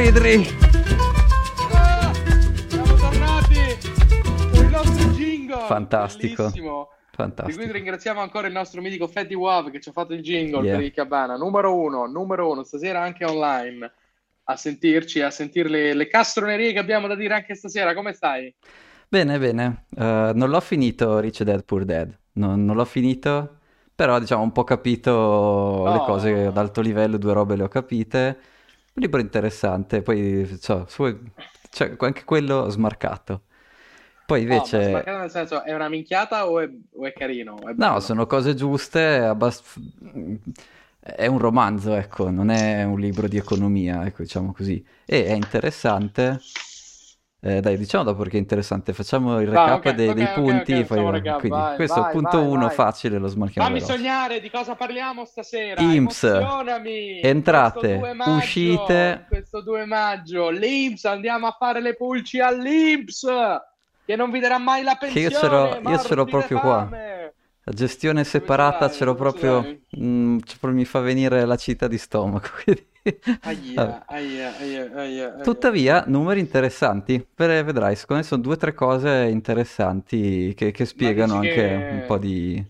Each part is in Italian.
Ridri. Ah, siamo tornati con il nostro jingle. Fantastico. Bellissimo. Fantastico. Di cui ringraziamo ancora il nostro mitico Fetty Wap che ci ha fatto il jingle per il Cabana. Numero uno, stasera anche online. A sentirci, a sentire le castronerie che abbiamo da dire anche stasera. Come stai? Bene. Non l'ho finito Rich Dad Poor Dad. Non l'ho finito, però diciamo un po' capito le cose ad alto livello, due robe le ho capite. Un libro interessante, poi anche quello smarcato. Poi invece... ma smarcato nel senso, è una minchiata o è carino? È no, sono cose giuste, è un romanzo, ecco, non è un libro di economia, ecco, diciamo così. E è interessante... dai, diciamo dopo perché è interessante, facciamo il recap dei punti. Questo è punto 1 facile, lo smarchiamo. Fammi sognare di cosa parliamo stasera. INPS, entrate, uscite. Questo 2 maggio, l'INPS, andiamo a fare le pulci all'INPS che non vi darà mai la pensione. Che io ce l'ho proprio qua. La gestione separata mi fa venire la cita di stomaco. Tuttavia, numeri interessanti. Vedrai, secondo me sono 2 o 3 cose interessanti che spiegano anche un po' di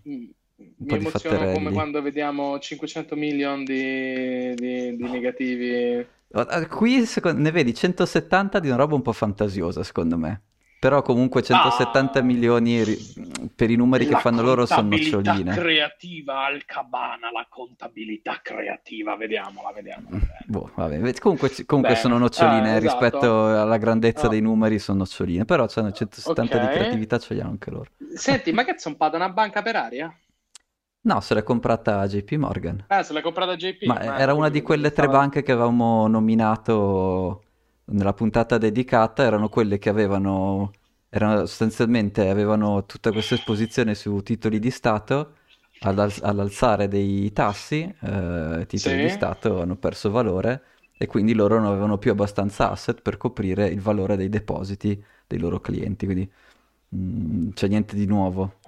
fatterelli. Come quando vediamo 500 milioni di negativi. Qui ne vedi 170 di una roba un po' fantasiosa, secondo me. Però comunque 170 milioni per i numeri che fanno loro sono noccioline. La contabilità creativa al Cabana, la contabilità creativa, vediamola. Boh, vabbè. Comunque sono noccioline, esatto. Rispetto alla grandezza dei numeri sono noccioline, però c'hanno 170 di creatività, ce li hanno anche loro. Senti, ma che sono pagata una banca per aria? No, se l'ha comprata JP Morgan. Se l'ha comprata JP. Ma era una di quelle 3 banche che avevamo nominato... nella puntata dedicata, erano quelle che avevano tutta questa esposizione su titoli di Stato, all'alzare dei tassi, titoli di Stato hanno perso valore e quindi loro non avevano più abbastanza asset per coprire il valore dei depositi dei loro clienti, quindi c'è niente di nuovo.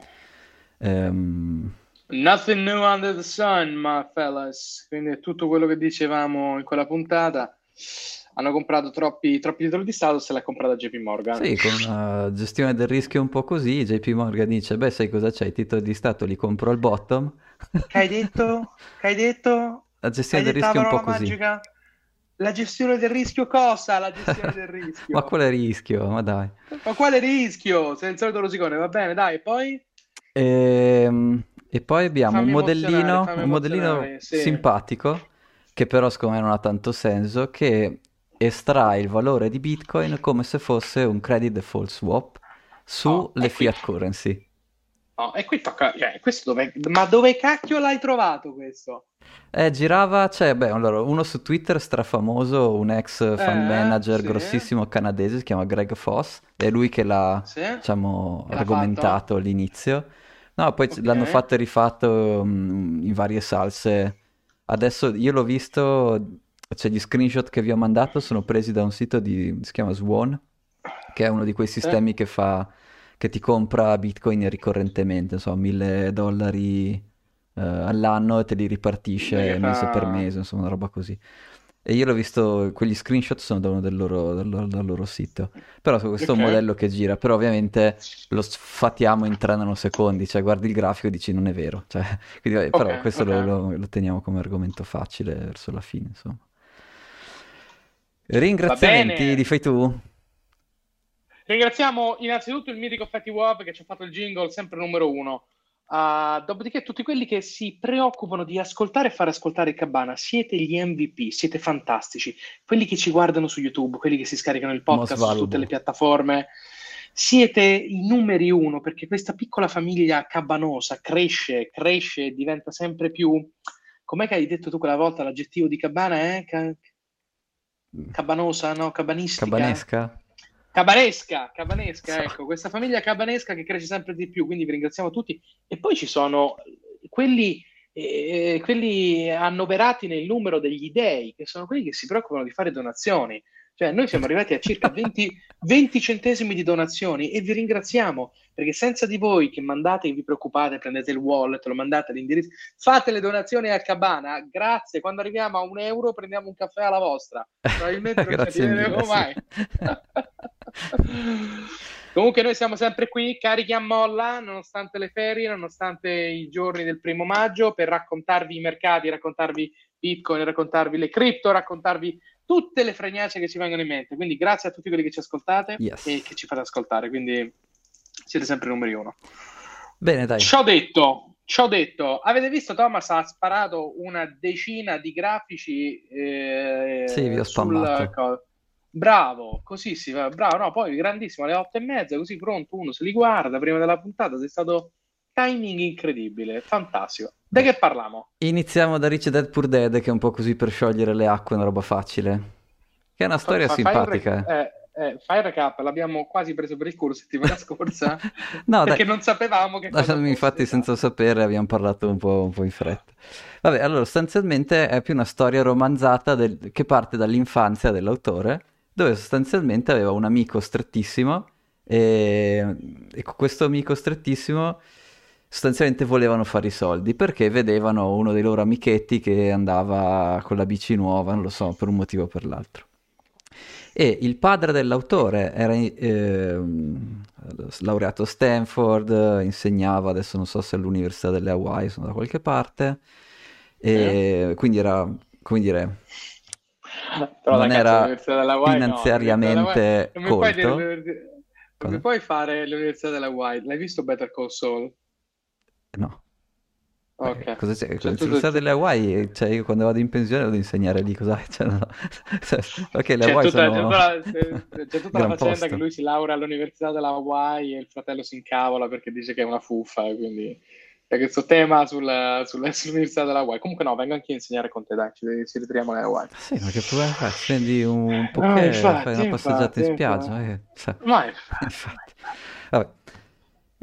Nothing new under the sun, my fellas, quindi è tutto quello che dicevamo in quella puntata. Hanno comprato troppi titoli di Stato, se l'ha comprata JP Morgan. Sì, con una gestione del rischio un po' così. JP Morgan dice, sai cosa c'è? I titoli di Stato li compro al bottom. Che hai detto? La gestione del rischio è un po' così. Magica? La gestione del rischio cosa? La gestione del rischio? Ma quale rischio? Ma dai. Ma quale rischio? Sei il solito rosicone, va bene, dai, poi? E poi abbiamo un modellino simpatico, che però secondo me non ha tanto senso, che... estrae il valore di Bitcoin come se fosse un Credit Default Swap sulle fiat currency. E qui tocca... questo dove cacchio l'hai trovato questo? Girava... allora, uno su Twitter strafamoso, un ex fund manager grossissimo canadese, si chiama Greg Foss, è lui che l'ha, argomentato all'inizio. No, poi l'hanno fatto e rifatto in varie salse. Adesso io l'ho visto... gli screenshot che vi ho mandato sono presi da un sito si chiama Swan, che è uno di quei sistemi che ti compra Bitcoin ricorrentemente, insomma, $1,000 all'anno e te li ripartisce mese per mese, insomma, una roba così. E io l'ho visto, quegli screenshot sono da uno del loro sito. Però questo è un modello che gira, però ovviamente lo sfatiamo in 3 nanosecondi, guardi il grafico e dici non è vero. Quindi, però questo lo teniamo come argomento facile verso la fine, insomma. Ringraziamenti, li fai tu? Ringraziamo innanzitutto il mitico Fetty Wap che ci ha fatto il jingle, sempre numero 1. Dopodiché tutti quelli che si preoccupano di ascoltare e fare ascoltare il Cabana, siete gli MVP, siete fantastici. Quelli che ci guardano su YouTube, quelli che si scaricano il podcast su tutte le piattaforme, siete i numeri 1, perché questa piccola famiglia cabanosa cresce e diventa sempre più... Com'è che hai detto tu quella volta l'aggettivo di Cabana? Cabanosa, no? Cabanistica? Cabanesca, ecco, questa famiglia cabanesca che cresce sempre di più, quindi vi ringraziamo tutti. E poi ci sono quelli annoverati nel numero degli dèi, che sono quelli che si preoccupano di fare donazioni. Cioè, noi siamo arrivati a circa 20 centesimi di donazioni e vi ringraziamo, perché senza di voi che mandate, che vi preoccupate, prendete il wallet, lo mandate all'indirizzo, fate le donazioni a Cabana, grazie, quando arriviamo a €1 prendiamo un caffè alla vostra, probabilmente non ci arriveremo mai. Comunque noi siamo sempre qui, carichi a molla, nonostante le ferie, nonostante i giorni del 1° maggio, per raccontarvi i mercati, raccontarvi Bitcoin, raccontarvi le cripto, raccontarvi tutte le fregnacce che ci vengono in mente. Quindi grazie a tutti quelli che ci ascoltate, yes, e che ci fate ascoltare, quindi siete sempre numeri 1. Bene, dai. Ci ho detto, avete visto, Thomas ha sparato una decina di grafici, sì, vi ho spammato. Bravo, così si va, bravo, no, poi grandissimo, alle 8:30, così pronto, uno se li guarda prima della puntata. Sei stato timing incredibile, fantastico. Da che parliamo? Iniziamo da Rich Dad Poor Dad, che è un po' così per sciogliere le acque, una roba facile, che è una storia simpatica. Fai il recap, l'abbiamo quasi preso per il culo settimana scorsa, no, perché dai, non sapevamo che cosa fosse. Infatti senza sapere abbiamo parlato un po' in fretta. Vabbè, allora, sostanzialmente è più una storia romanzata che parte dall'infanzia dell'autore, dove sostanzialmente aveva un amico strettissimo e con questo amico strettissimo sostanzialmente volevano fare i soldi, perché vedevano uno dei loro amichetti che andava con la bici nuova, non lo so, per un motivo o per l'altro. E il padre dell'autore era laureato a Stanford, insegnava, adesso non so se all'Università delle Hawaii, sono da qualche parte, e quindi era, come dire... Però non era finanziariamente colto. Non mi puoi fare l'Università della Hawaii? L'hai visto Better Call Saul? No. Okay. Cosa c'è? Cioè, l'Università delle Hawaii, cioè, io quando vado in pensione vado a insegnare lì, cos'è? Cioè, no. Ok, le Hawaii sono... C'è tutta la faccenda posto, che lui si laurea all'Università della Hawaii e il fratello si incavola perché dice che è una fuffa, quindi... questo tema sull'università della Hawaii. Comunque no, vengo anche io a insegnare con te, dai, ci ritroviamo alle Hawaii. Sì, ma che problema fai? Prendi un po', fai una passeggiata in spiaggia. Infatti. Vabbè.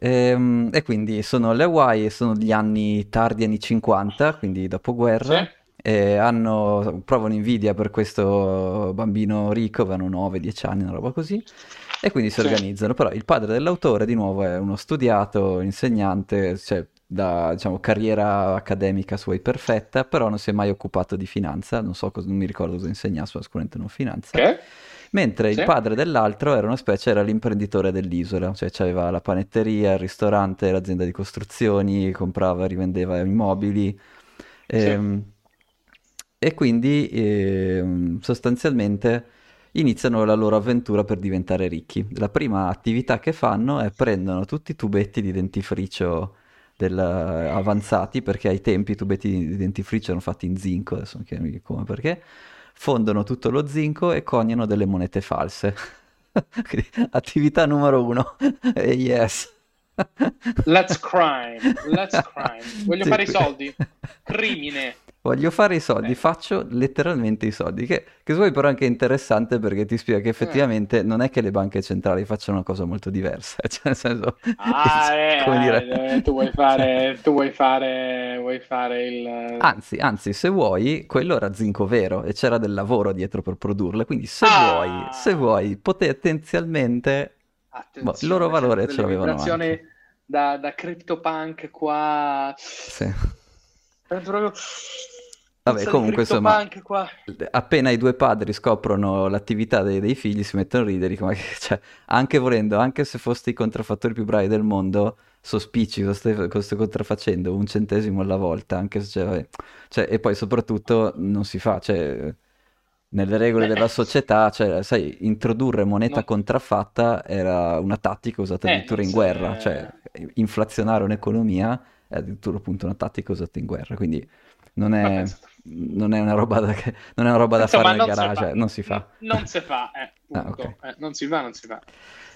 E quindi sono alle Hawaii, sono gli anni tardi, anni 50, quindi dopoguerra. Sì. E provano invidia per questo bambino ricco, avevano 9-10 anni, una roba così, e quindi si organizzano. Però il padre dell'autore di nuovo è uno studiato, insegnante, cioè da, diciamo, carriera accademica sua è perfetta, però non si è mai occupato di finanza, non mi ricordo cosa insegnasse, ma sicuramente non finanza. Okay. Mentre il padre dell'altro era l'imprenditore dell'isola, cioè aveva la panetteria, il ristorante, l'azienda di costruzioni, comprava e rivendeva immobili. E quindi sostanzialmente iniziano la loro avventura per diventare ricchi. La prima attività che fanno è prendono tutti i tubetti di dentifricio avanzati, perché ai tempi i tubetti di dentifricio erano fatti in zinco, adesso non chiedi come perché, fondono tutto lo zinco e coniano delle monete false. Quindi, attività numero 1. Yes. Let's crime. Voglio fare i soldi. Crimine. Voglio fare i soldi, faccio letteralmente i soldi, che poi però anche interessante, perché ti spiega che effettivamente non è che le banche centrali facciano una cosa molto diversa, cioè nel senso, tu vuoi fare il... Anzi, se vuoi, quello era zinco vero e c'era del lavoro dietro per produrle, quindi se vuoi, potenzialmente il loro valore ce l'avevano anche. Da Crypto Punk qua... Sì. Vabbè, comunque insomma, qua, appena i due padri scoprono l'attività dei figli si mettono a ridere, anche se foste i contraffattori più bravi del mondo, sospicci, cosa stai contraffacendo, 1 centesimo alla volta, anche se e poi soprattutto non si fa, nelle regole della società, sai, introdurre moneta contraffatta era una tattica usata addirittura in guerra, inflazionare un'economia è addirittura appunto una tattica usata in guerra, quindi non è una roba da fare nel garage, non si fa. Non si fa.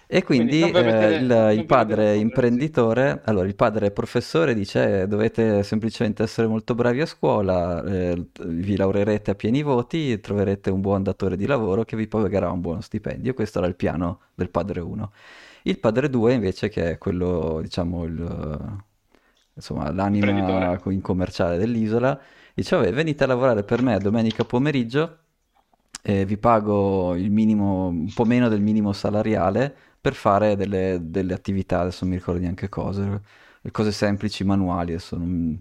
E quindi il padre imprenditore, allora il padre professore dice dovete semplicemente essere molto bravi a scuola, vi laureerete a pieni voti, troverete un buon datore di lavoro che vi pagherà un buono stipendio, questo era il piano del padre 1. Il padre 2 invece, che è quello, diciamo, l'anima commerciale dell'isola, diceva venite a lavorare per me domenica pomeriggio vi pago il minimo, un po' meno del minimo salariale per fare delle attività, adesso non mi ricordo neanche cose semplici, manuali, adesso non...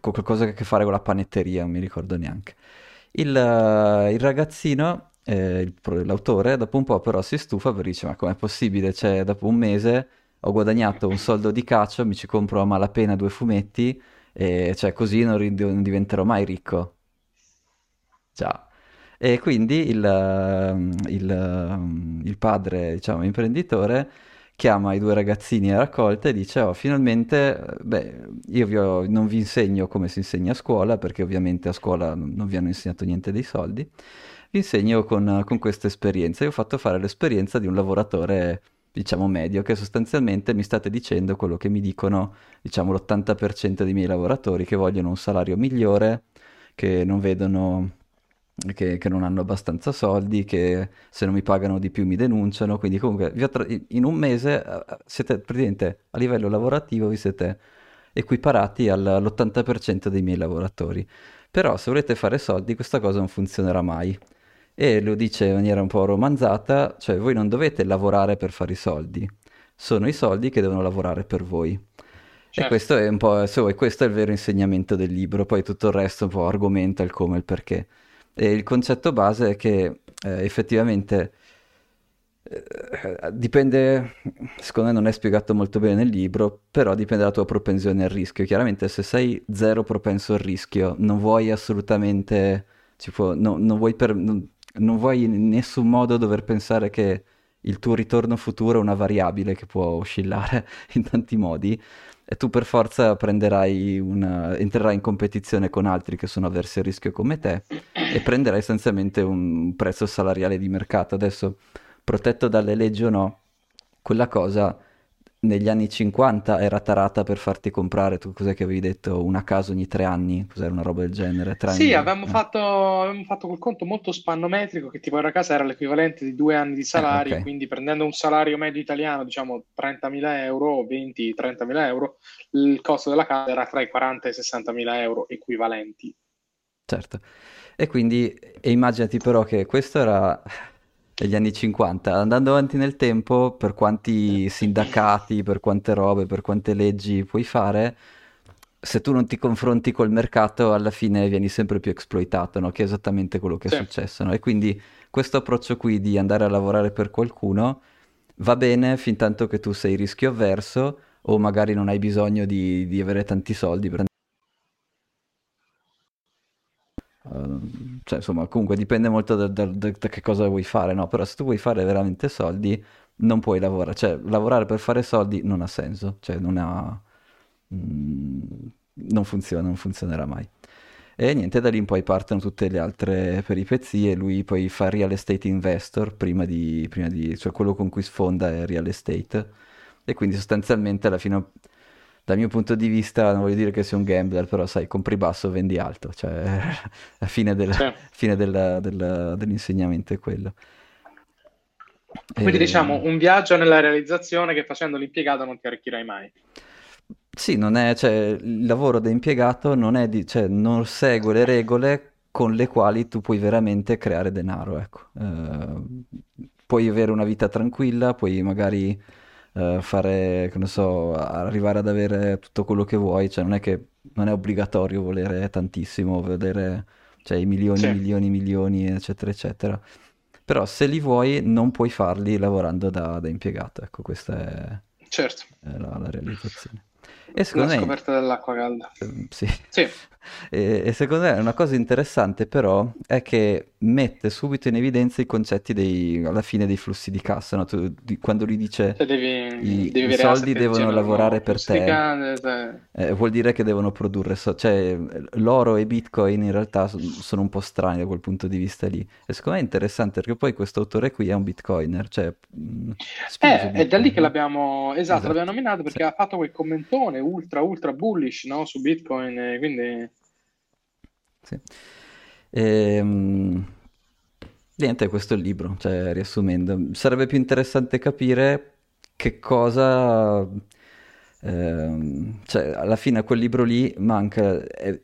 qualcosa che ha a che fare con la panetteria, non mi ricordo neanche. Il ragazzino, l'autore, dopo un po' però si stufa perché dice: ma com'è possibile? Cioè, dopo un mese ho guadagnato un soldo di caccia, mi ci compro a malapena 2 fumetti e cioè così non diventerò mai ricco. Ciao. E quindi il padre, diciamo, imprenditore, chiama i 2 ragazzini a raccolta e dice: oh, finalmente, beh, io non vi insegno come si insegna a scuola, perché ovviamente a scuola non vi hanno insegnato niente dei soldi, vi insegno con questa esperienza. Io ho fatto fare l'esperienza di un lavoratore, diciamo, medio, che sostanzialmente mi state dicendo quello che mi dicono, diciamo, l'80% dei miei lavoratori, che vogliono un salario migliore, che non vedono... Che non hanno abbastanza soldi, che se non mi pagano di più mi denunciano. Quindi comunque in un mese siete praticamente, a livello lavorativo vi siete equiparati all'80% dei miei lavoratori, però se volete fare soldi questa cosa non funzionerà mai. E lo dice in maniera un po' romanzata, cioè voi non dovete lavorare per fare i soldi, sono i soldi che devono lavorare per voi. Certo. E questo è un po', se vuoi, questo è il vero insegnamento del libro, poi tutto il resto un po' argomenta il come e il perché. E il concetto base è che effettivamente dipende, secondo me non è spiegato molto bene nel libro, però dipende dalla tua propensione al rischio. Chiaramente se sei zero propenso al rischio, non vuoi assolutamente, tipo, non vuoi in nessun modo dover pensare che il tuo ritorno futuro è una variabile che può oscillare in tanti modi, e tu per forza entrerai in competizione con altri che sono avversi al rischio come te e prenderai essenzialmente un prezzo salariale di mercato. Adesso, protetto dalle leggi o no, quella cosa negli anni 50 era tarata per farti comprare, tu cos'è che avevi detto, una casa ogni 3 anni, cos'era, una roba del genere? Sì, avevamo fatto quel conto molto spannometrico che tipo una casa era l'equivalente di 2 anni di salario, okay. Quindi prendendo un salario medio italiano, diciamo 30.000 euro, 20-30.000 euro, il costo della casa era tra i 40 e i 60.000 euro equivalenti. Certo, e quindi immaginati però che questo era... negli anni 50, andando avanti nel tempo, per quanti sindacati, per quante robe, per quante leggi puoi fare, se tu non ti confronti col mercato alla fine vieni sempre più exploitato, no? Che è esattamente quello che è successo, no? E quindi questo approccio qui di andare a lavorare per qualcuno va bene fin tanto che tu sei rischio avverso o magari non hai bisogno di avere tanti soldi per... cioè insomma comunque dipende molto da che cosa vuoi fare, no? Però se tu vuoi fare veramente soldi non puoi lavorare, cioè lavorare per fare soldi non ha senso, cioè non funzionerà mai. E niente, da lì in poi partono tutte le altre peripezie. Lui poi fa real estate investor prima di cioè quello con cui sfonda è real estate, e quindi sostanzialmente alla fine, dal mio punto di vista, non voglio dire che sia un gambler, però sai, compri basso, vendi alto, cioè la fine dell'insegnamento è quello. Quindi diciamo un viaggio nella realizzazione che facendo l'impiegato non ti arricchirai mai. Sì, non è, cioè, il lavoro da impiegato non è cioè, non segue le regole con le quali tu puoi veramente creare denaro, ecco. Puoi avere una vita tranquilla, puoi magari... fare, che ne so, arrivare ad avere tutto quello che vuoi, cioè non è obbligatorio volere tantissimo, vedere, cioè, i milioni, milioni, eccetera, eccetera. Però se li vuoi non puoi farli lavorando da impiegato, ecco, questa è, è la realizzazione. E secondo me... la scoperta dell'acqua calda. Sì. E secondo me una cosa interessante però è che mette subito in evidenza i concetti alla fine dei flussi di cassa, no? Quando lui dice cioè i soldi devono lavorare per te, vuol dire che devono produrre cioè l'oro e Bitcoin in realtà sono un po' strani da quel punto di vista lì. E secondo me è interessante perché poi questo autore qui è un bitcoiner, cioè è da lì che l'abbiamo nominato, perché ha fatto quel commentone ultra bullish, no? Su Bitcoin, quindi sì. Niente, questo è il libro, cioè riassumendo, sarebbe più interessante capire che cosa Cioè, alla fine quel libro lì manca,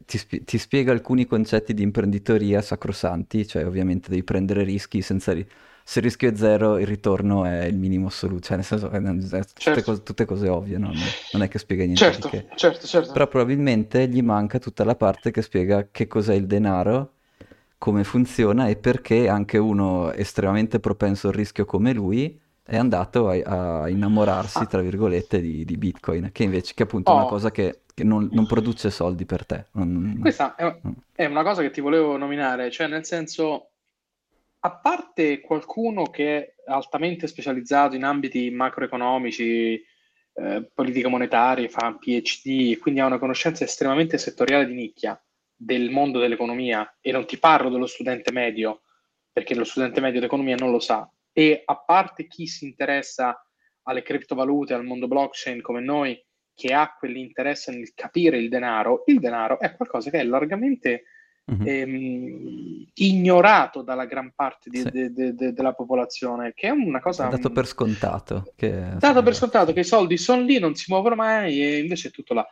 ti spiega alcuni concetti di imprenditoria sacrosanti, cioè ovviamente devi prendere rischi senza se il rischio è zero il ritorno è il minimo assoluto, cioè nel senso tutte cose ovvie, no? Non è che spiega niente certo. Però probabilmente gli manca tutta la parte che spiega che cos'è il denaro, come funziona e perché anche uno estremamente propenso al rischio come lui è andato a innamorarsi, tra virgolette, di Bitcoin, che invece che appunto è una cosa che non produce soldi per te. Questa è una cosa che ti volevo nominare, cioè nel senso, a parte qualcuno che è altamente specializzato in ambiti macroeconomici, politica monetaria, fa un PhD, quindi ha una conoscenza estremamente settoriale di nicchia del mondo dell'economia, e non ti parlo dello studente medio, perché lo studente medio d'economia non lo sa, e a parte chi si interessa alle criptovalute, al mondo blockchain come noi, che ha quell'interesse nel capire il denaro è qualcosa che è largamente ignorato dalla gran parte della popolazione, che è una cosa... dato per scontato. Che i soldi sono lì, non si muovono mai, e invece è tutto là.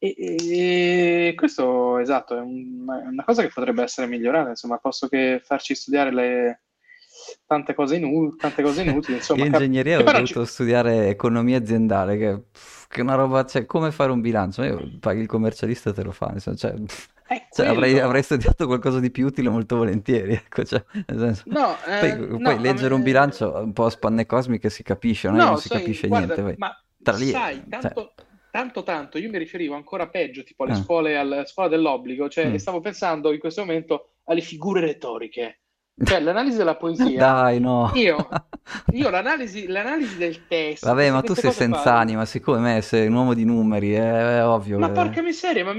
E questo, esatto, è una cosa che potrebbe essere migliorata, insomma, posto che farci studiare tante cose inutili, insomma. Io ingegneria ho dovuto studiare economia aziendale, che è una roba, cioè come fare un bilancio, paghi il commercialista e te lo fa, insomma, avrei studiato qualcosa di più utile molto volentieri, ecco, cioè, nel senso. Poi leggere un bilancio un po' a spanne cosmiche si capisce, niente. Ma tra lì, sai, tanto io mi riferivo ancora peggio, tipo alle scuole, alla scuola dell'obbligo, cioè stavo pensando in questo momento alle figure retoriche. Cioè l'analisi della poesia. Dai, no. Io l'analisi del testo. Vabbè, ma tu sei senza anima, siccome me sei un uomo di numeri, è ovvio. Ma porca miseria, ma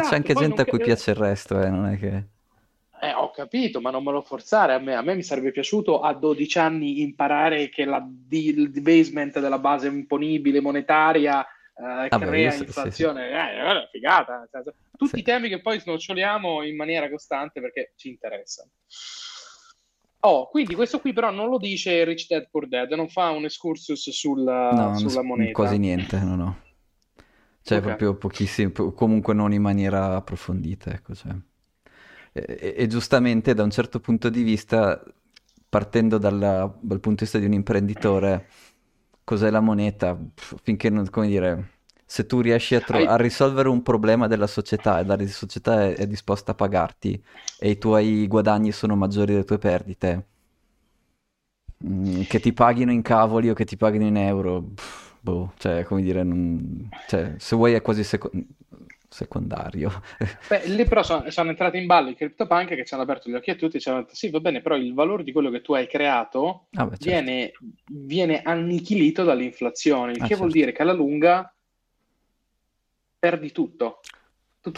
c'è anche gente a cui piace il resto, non è che... ho capito, ma non me lo forzare, a me mi sarebbe piaciuto a 12 anni imparare che il debasement della base imponibile monetaria crea inflazione, figata. Tutti i temi che poi snoccioliamo in maniera costante perché ci interessano. Quindi questo qui però non lo dice Rich Dad Poor Dad, non fa un excursus sulla moneta. Quasi niente, no. Cioè proprio pochissimo, comunque non in maniera approfondita, ecco, cioè. E giustamente da un certo punto di vista, partendo dal punto di vista di un imprenditore, cos'è la moneta? Finché non, come dire, se tu riesci a risolvere un problema della società e la società è disposta a pagarti e i tuoi guadagni sono maggiori delle tue perdite, che ti paghino in cavoli o che ti paghino in euro, cioè come dire, se vuoi è quasi secondario. Beh, lì però sono entrati in ballo i Crypto Punk che ci hanno aperto gli occhi a tutti e ci hanno detto sì, va bene, però il valore di quello che tu hai creato viene annichilito dall'inflazione, il che vuol dire che alla lunga perdi tutto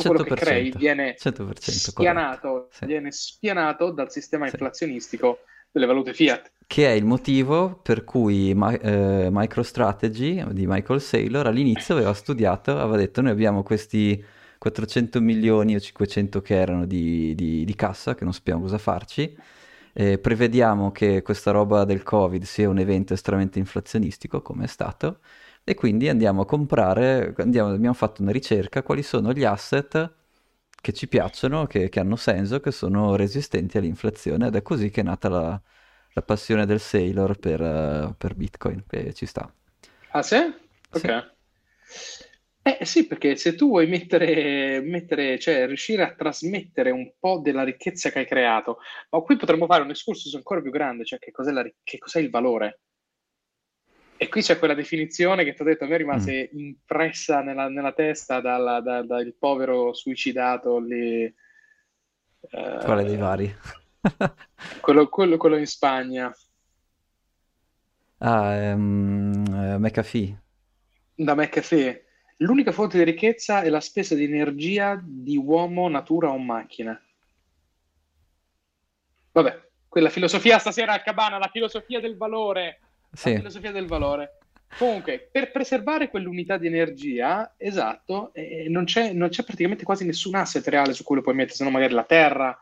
quello che crei viene 100% spianato, viene spianato dal sistema inflazionistico delle valute fiat, che è il motivo per cui MicroStrategy di Michael Saylor all'inizio aveva detto: noi abbiamo questi 400 milioni o 500 che erano di cassa che non sappiamo cosa farci, prevediamo che questa roba del Covid sia un evento estremamente inflazionistico come è stato, e quindi andiamo a comprare, abbiamo fatto una ricerca, quali sono gli asset che ci piacciono, che hanno senso, che sono resistenti all'inflazione, ed è così che è nata la passione del Saylor per Bitcoin, che ci sta. Ah sì? Ok. Sì. Sì, perché se tu vuoi cioè riuscire a trasmettere un po' della ricchezza che hai creato, ma qui potremmo fare un excursus ancora più grande, cioè che cos'è il valore? E qui c'è quella definizione che ti ho detto, a me rimase impressa nella testa dal povero suicidato lì. Quale dei vari? quello in Spagna. McAfee. Da McAfee. L'unica fonte di ricchezza è la spesa di energia di uomo, natura o macchina. Vabbè, quella filosofia stasera a cabana, la filosofia del valore. Filosofia del valore. Comunque, per preservare quell'unità di energia, esatto, non c'è praticamente quasi nessun asset reale su cui lo puoi mettere, se no magari la terra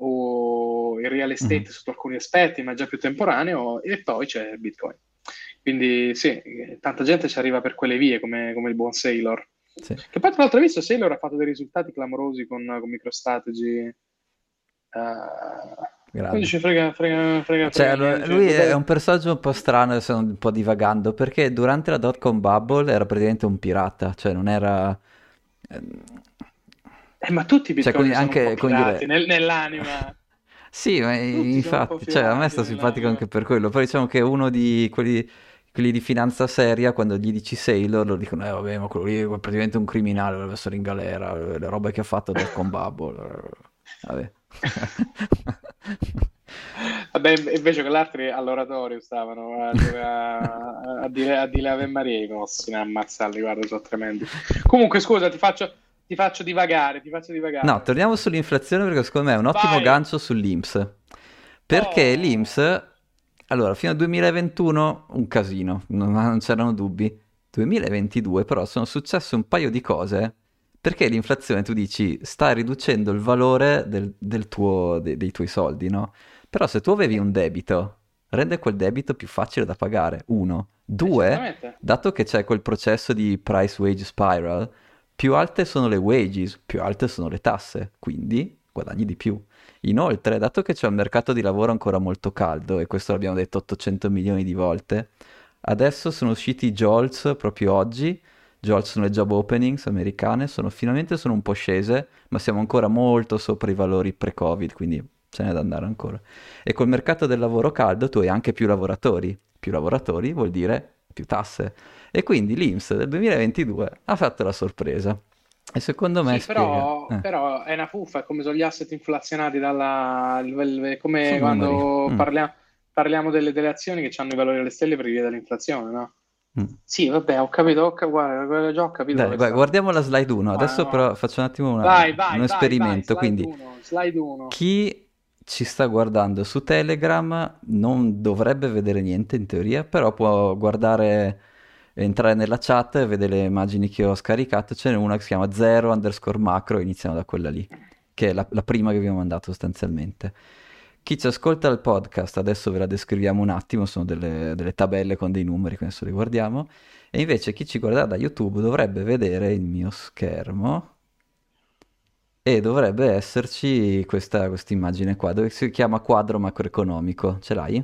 o il real estate sotto alcuni aspetti, ma è già più temporaneo, e poi c'è Bitcoin. Quindi sì, tanta gente ci arriva per quelle vie, come il buon Saylor. Sì. Che poi tra l'altro hai visto, Saylor ha fatto dei risultati clamorosi con MicroStrategy. Quindi ci frega. Cioè, lui è un personaggio un po' strano, sono un po' divagando, perché durante la dot-com bubble era praticamente un pirata, cioè non era... ma tutti i bitcoin sono anche, un po' pirati, dire... nell'anima... Sì, ma infatti, cioè, a me sta simpatico anche per quello, però diciamo che uno di quelli di finanza seria, quando gli dici Saylor, lo dicono, vabbè, ma quello lì è praticamente un criminale, deve essere in galera, le robe che ha fatto dal combabbo, vabbè. Vabbè, invece quell'altri all'oratorio stavano a dire Ave Maria, i mossi, a ammazzarli, guarda, sono tremendi. Comunque, scusa, ti faccio divagare. No, torniamo sull'inflazione, perché secondo me è un ottimo gancio sull'INPS. Perché l'INPS, allora, fino al 2021 un casino, non c'erano dubbi. 2022 però sono successe un paio di cose, perché l'inflazione, tu dici, sta riducendo il valore dei tuoi soldi, no? Però se tu avevi un debito, rende quel debito più facile da pagare, uno. Due, dato che c'è quel processo di price wage spiral, più alte sono le wages, più alte sono le tasse, quindi guadagni di più. Inoltre, dato che c'è un mercato di lavoro ancora molto caldo, e questo l'abbiamo detto 800 milioni di volte, adesso sono usciti i JOLTS proprio oggi, JOLTS sono le job openings americane, finalmente sono un po' scese, ma siamo ancora molto sopra i valori pre-Covid, quindi ce n'è da andare ancora. E col mercato del lavoro caldo tu hai anche più lavoratori vuol dire... più tasse, e quindi l'INPS del 2022 ha fatto la sorpresa, e secondo me sì, però è una fuffa, come sono gli asset inflazionati come quando parliamo delle azioni che hanno i valori alle stelle per via dell'inflazione, no? Sì, vabbè, ho capito. Dai, guardiamo la slide 1 adesso, però faccio un attimo un esperimento. Slide 1. Chi ci sta guardando su Telegram non dovrebbe vedere niente in teoria, però può guardare, entrare nella chat e vedere le immagini che ho scaricato. Ce n'è una che si chiama 0_macro, iniziamo da quella lì, che è la prima che vi ho mandato sostanzialmente. Chi ci ascolta il podcast, adesso ve la descriviamo un attimo, sono delle tabelle con dei numeri, adesso le guardiamo, e invece chi ci guarda da YouTube dovrebbe vedere il mio schermo, e dovrebbe esserci questa immagine qua, dove si chiama quadro macroeconomico. Ce l'hai?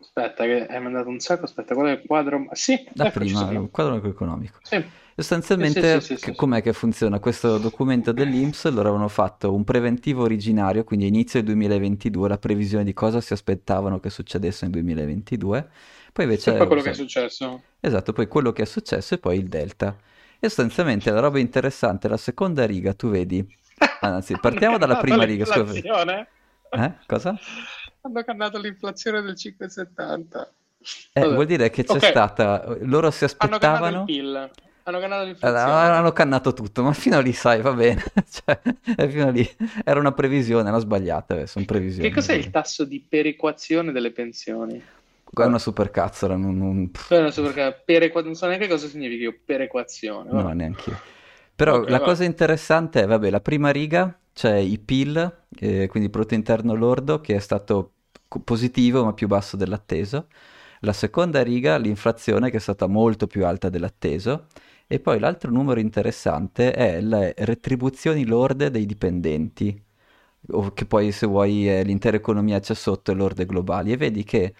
Aspetta, che hai mandato un sacco. Aspetta, qual è il quadro? Sì, la prima, il quadro macroeconomico. Sì. Sostanzialmente, sì. Com'è che funziona? Questo documento dell'INPS, loro avevano fatto un preventivo originario, quindi inizio 2022, la previsione di cosa si aspettavano che succedesse nel 2022. Poi invece... poi quello che è successo. Esatto, poi quello che è successo e poi il delta. E sostanzialmente la roba interessante, la seconda riga, tu vedi... Anzi, partiamo dalla prima riga, scusate. Cosa? Hanno cannato l'inflazione del 5,70. Vuol dire che c'è stata... Loro si aspettavano... Hanno cannato il PIL. Hanno cannato l'inflazione. Hanno cannato tutto, ma fino a lì, sai, va bene. Cioè, fino a lì. Era una previsione, era sbagliata. Sono previsioni. Che cos'è il tasso di perequazione delle pensioni? È una supercazzola, non so neanche cosa significhi perequazione. No, neanche io. Però cosa interessante è, la prima riga c'è i PIL, quindi il prodotto interno lordo, che è stato positivo ma più basso dell'atteso. La seconda riga, l'inflazione, che è stata molto più alta dell'atteso. E poi l'altro numero interessante è le retribuzioni lorde dei dipendenti, che poi, se vuoi, l'intera economia c'è sotto, e lorde globali. E vedi che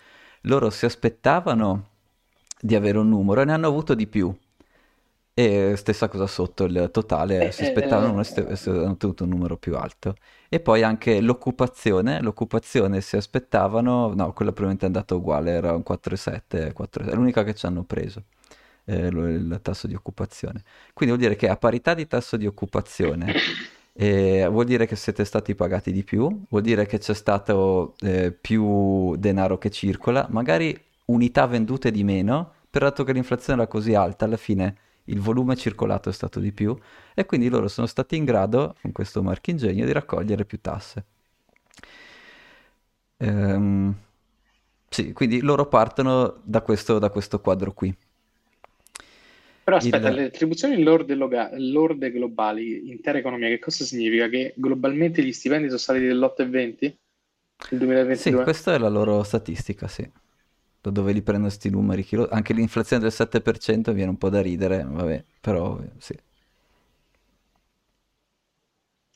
loro si aspettavano di avere un numero e ne hanno avuto di più, e stessa cosa sotto, il totale, si aspettavano e hanno ottenuto un numero più alto. E poi anche l'occupazione si aspettavano, no, quella probabilmente è andata uguale, era un 4,7, è l'unica che ci hanno preso, il tasso di occupazione. Quindi vuol dire che a parità di tasso di occupazione vuol dire che siete stati pagati di più, vuol dire che c'è stato più denaro che circola, magari unità vendute di meno, però dato che l'inflazione era così alta, alla fine il volume circolato è stato di più, e quindi loro sono stati in grado, con questo marchingegno, di raccogliere più tasse. Sì, quindi loro partono da questo quadro qui. Però aspetta, le retribuzioni lorde globali, intera economia, che cosa significa? Che globalmente gli stipendi sono stati dell'8,20 nel 2022? Sì, questa è la loro statistica, sì. da dove li prendo sti numeri? Anche l'inflazione del 7% viene un po' da ridere, vabbè, però sì.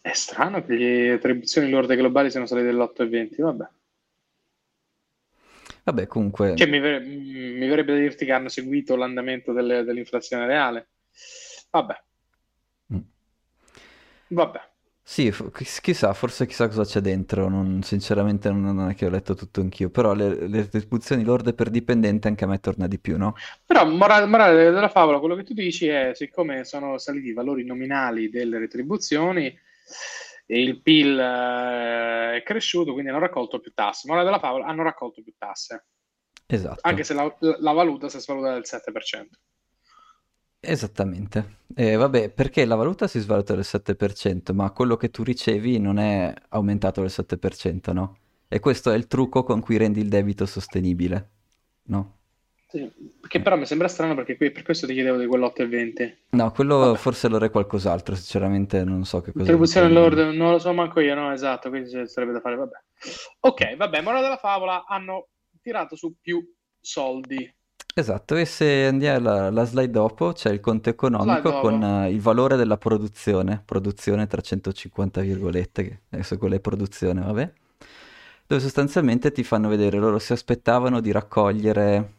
È strano che le attribuzioni lorde globali siano state dell'8,20, vabbè. Vabbè, comunque... Cioè, mi verrebbe da dirti che hanno seguito l'andamento dell'inflazione reale. Vabbè. Vabbè. Sì, chissà cosa c'è dentro, sinceramente non è che ho letto tutto anch'io, però le retribuzioni lorde per dipendente anche a me torna di più, no? Però, morale della favola, quello che tu dici è, siccome sono saliti i valori nominali delle retribuzioni, il PIL è cresciuto, quindi hanno raccolto più tasse. Morale della favola, hanno raccolto più tasse. Esatto. Anche se la valuta si è svalutata del 7%. Esattamente, vabbè, perché la valuta si svaluta del 7%, ma quello che tu ricevi non è aumentato del 7%, no? E questo è il trucco con cui rendi il debito sostenibile, no? Sì, che però mi sembra strano, perché per questo ti chiedevo di quell'8,20. No, quello vabbè. Forse allora è qualcos'altro, sinceramente non so che cosa... Attribuzione lorda, non lo so manco io, no? Esatto, quindi sarebbe da fare, vabbè. Ok, vabbè, morale della favola, hanno tirato su più soldi. Esatto, e se andiamo alla slide dopo c'è il conto economico con il valore della produzione 350 virgolette, che adesso quella è produzione, vabbè, dove sostanzialmente ti fanno vedere, loro si aspettavano di raccogliere...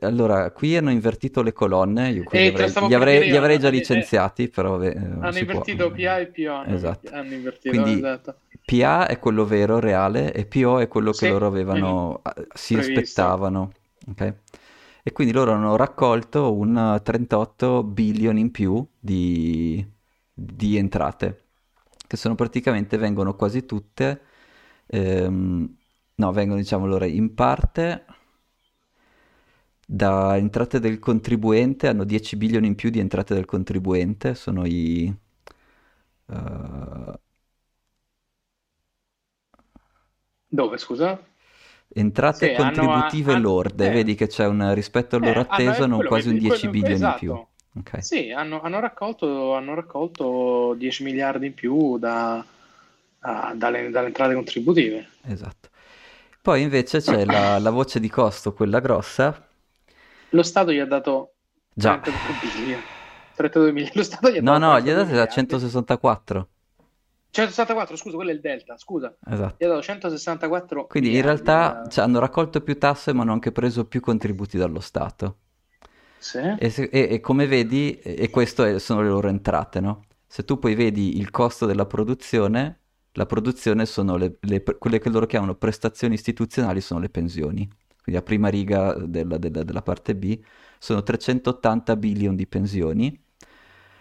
allora, qui hanno invertito le colonne, io li avrei già licenziati, però vabbè, hanno invertito PA e PO. Esatto. Hanno invertito, quindi esatto. PA è quello vero, reale, e PO è quello che loro avevano, si previsto. Aspettavano. Okay? E quindi loro hanno raccolto un 38 billion in più di entrate, che sono praticamente, vengono quasi tutte, vengono, diciamo, allora in parte... Da entrate del contribuente, hanno 10 bilioni in più di entrate del contribuente, sono i... Dove, scusa? Entrate contributive lorde, vedi che c'è un rispetto al loro atteso, hanno quasi un 10 bilioni esatto. in più. Okay. Sì, hanno raccolto 10 miliardi in più dalle entrate contributive. Esatto. Poi invece c'è la voce di costo, quella grossa. Lo Stato gli ha dato 32 miliardi. Lo Stato gli ha dato gli ha dato 164. 164, scusa, quello è il delta, scusa. Esatto. Gli ha dato 164. Quindi in realtà hanno raccolto più tasse, ma hanno anche preso più contributi dallo Stato. Sì. E come vedi, e queste sono le loro entrate, no? Se tu poi vedi il costo della produzione, la produzione sono quelle che loro chiamano prestazioni istituzionali, sono le pensioni. Quindi la prima riga della parte B, sono 380 billion di pensioni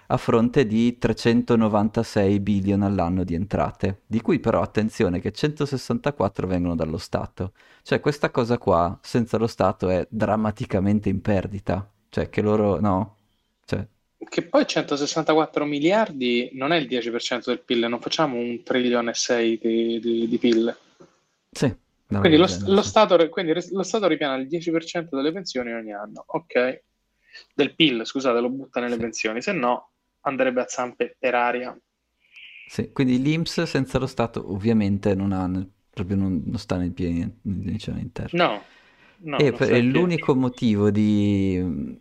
a fronte di 396 billion all'anno di entrate, di cui però attenzione che 164 vengono dallo Stato. Cioè questa cosa qua, senza lo Stato, è drammaticamente in perdita. Cioè che loro, no? Cioè... Che poi 164 miliardi non è il 10% del PIL, non facciamo 1,6 trilioni di PIL. Sì. Quindi lo Stato ripiana il 10% delle pensioni ogni anno, ok? Del PIL, scusate, lo butta nelle pensioni, se no andrebbe a zampe per aria. Sì, quindi l'INPS senza lo Stato ovviamente non sta nei piedi, interno. No. È l'unico motivo di...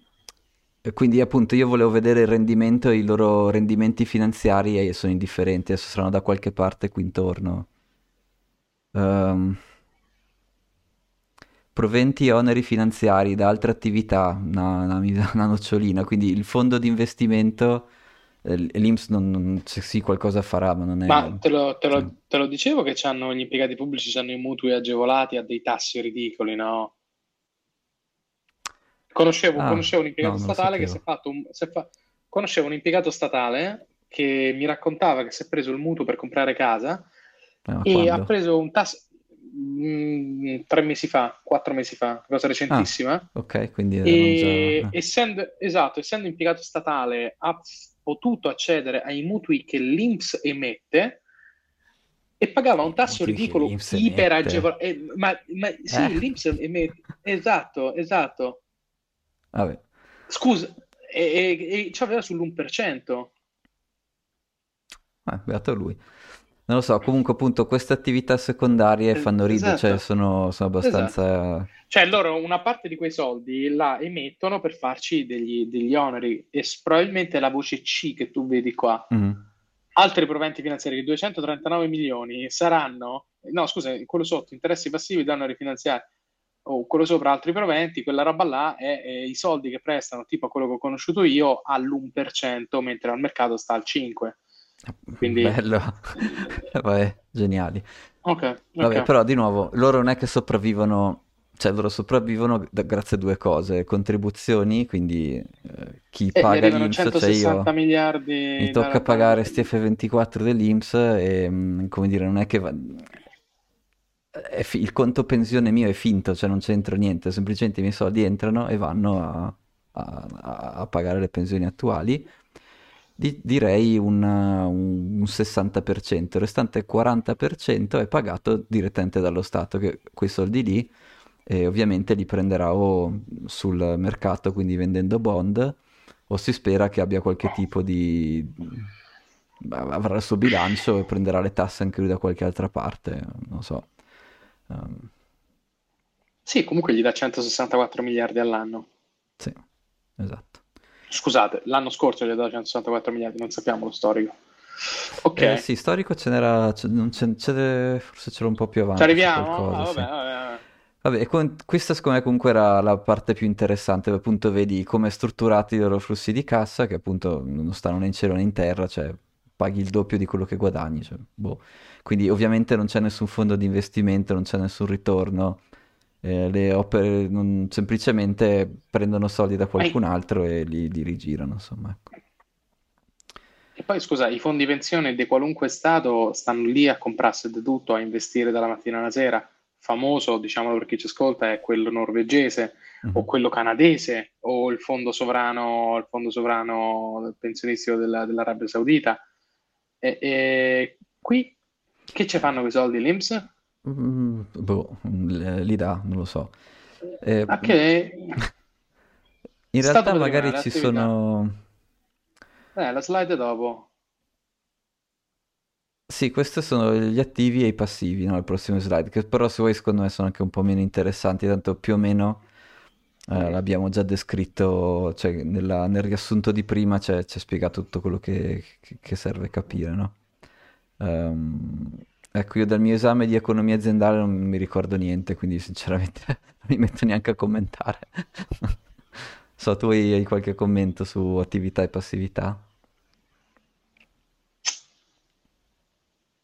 Quindi appunto io volevo vedere il rendimento, i loro rendimenti finanziari, e sono indifferenti, adesso saranno da qualche parte qui intorno. Proventi e oneri finanziari da altre attività, una nocciolina, quindi il fondo di investimento, l'INPS non qualcosa farà, ma non è... Ma te lo dicevo che c'hanno gli impiegati pubblici, c'hanno i mutui agevolati a dei tassi ridicoli, no? Conoscevo un impiegato statale che conoscevo un impiegato statale che mi raccontava che si è preso il mutuo per comprare casa ha preso un tasso... 4 mesi fa, cosa recentissima. Ok, quindi essendo impiegato statale ha potuto accedere ai mutui che l'INPS emette e pagava un tasso ridicolo iperagevolato. Sì, l'INPS emette, esatto. Vabbè. Scusa, e c'aveva sull'1%. Beato lui. non lo so, comunque appunto queste attività secondarie fanno ridere, esatto. Cioè sono abbastanza... Esatto. Cioè loro una parte di quei soldi la emettono per farci degli oneri, e probabilmente la voce C che tu vedi qua, altri proventi finanziari, 239 milioni saranno, no scusa, quello sotto, interessi passivi da oneri finanziari, o quello sopra altri proventi, quella roba là è i soldi che prestano, tipo quello che ho conosciuto io, all'1%, mentre al mercato sta al 5%. Quindi... Bello, vabbè, geniali. Okay, vabbè, okay. Però di nuovo, loro non è che sopravvivono, cioè loro sopravvivono grazie a due cose, contribuzioni, quindi chi paga l'INPS, 160 cioè io, miliardi mi tocca pagare sti F24 dell'INPS e come dire, non è che... il conto pensione mio è finto, cioè non c'entro niente, semplicemente i miei soldi entrano e vanno a pagare le pensioni attuali. Direi un 60%, il restante 40% è pagato direttamente dallo Stato, che quei soldi lì ovviamente li prenderà o sul mercato, quindi vendendo bond, o si spera che abbia qualche tipo di... avrà il suo bilancio e prenderà le tasse anche lui da qualche altra parte, non so. Sì, comunque gli dà 164 miliardi all'anno. Sì, esatto. Scusate, l'anno scorso gli ho dato 164 miliardi, non sappiamo lo storico. Ok. Sì, storico ce n'era, forse c'era un po' più avanti. Ci arriviamo? Qualcosa, vabbè. Vabbè, questa secondo me comunque era la parte più interessante, appunto vedi come strutturati i loro flussi di cassa, che appunto non stanno né in cielo né in terra, cioè paghi il doppio di quello che guadagni. Cioè, boh. Quindi ovviamente non c'è nessun fondo di investimento, non c'è nessun ritorno. Le opere semplicemente prendono soldi da qualcun altro e li rigirano, insomma, ecco. E poi scusa, i fondi pensione di qualunque stato stanno lì a comprarsi di tutto, a investire dalla mattina alla sera. Famoso, diciamolo per chi ci ascolta, è quello norvegese o quello canadese o il fondo sovrano pensionistico dell'Arabia Saudita. E qui che ci fanno quei soldi l'INPS? Boh, li dà, non lo so. In realtà magari ci attività. Sono... la slide dopo. Sì, questi sono gli attivi e i passivi, no? Il prossimo slide, che però se vuoi secondo me sono anche un po' meno interessanti, tanto più o meno l'abbiamo già descritto, cioè nel riassunto di prima c'è spiegato tutto quello che serve capire, no? Ecco, io dal mio esame di economia aziendale non mi ricordo niente, quindi sinceramente non mi metto neanche a commentare. So, tu hai qualche commento su attività e passività?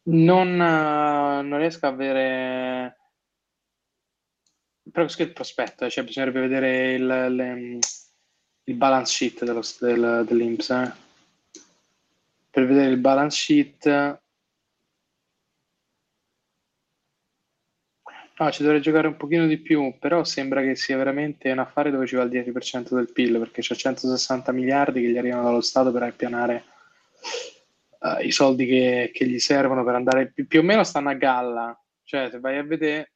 Non riesco a avere... Però questo è il prospetto, cioè bisognerebbe vedere il balance sheet dell'INPS. Per vedere il balance sheet... No, ci dovrei giocare un pochino di più, però sembra che sia veramente un affare dove ci va il 10% del PIL, perché c'è 160 miliardi che gli arrivano dallo Stato per appianare i soldi che gli servono per andare, più o meno stanno a galla, cioè se vai a vedere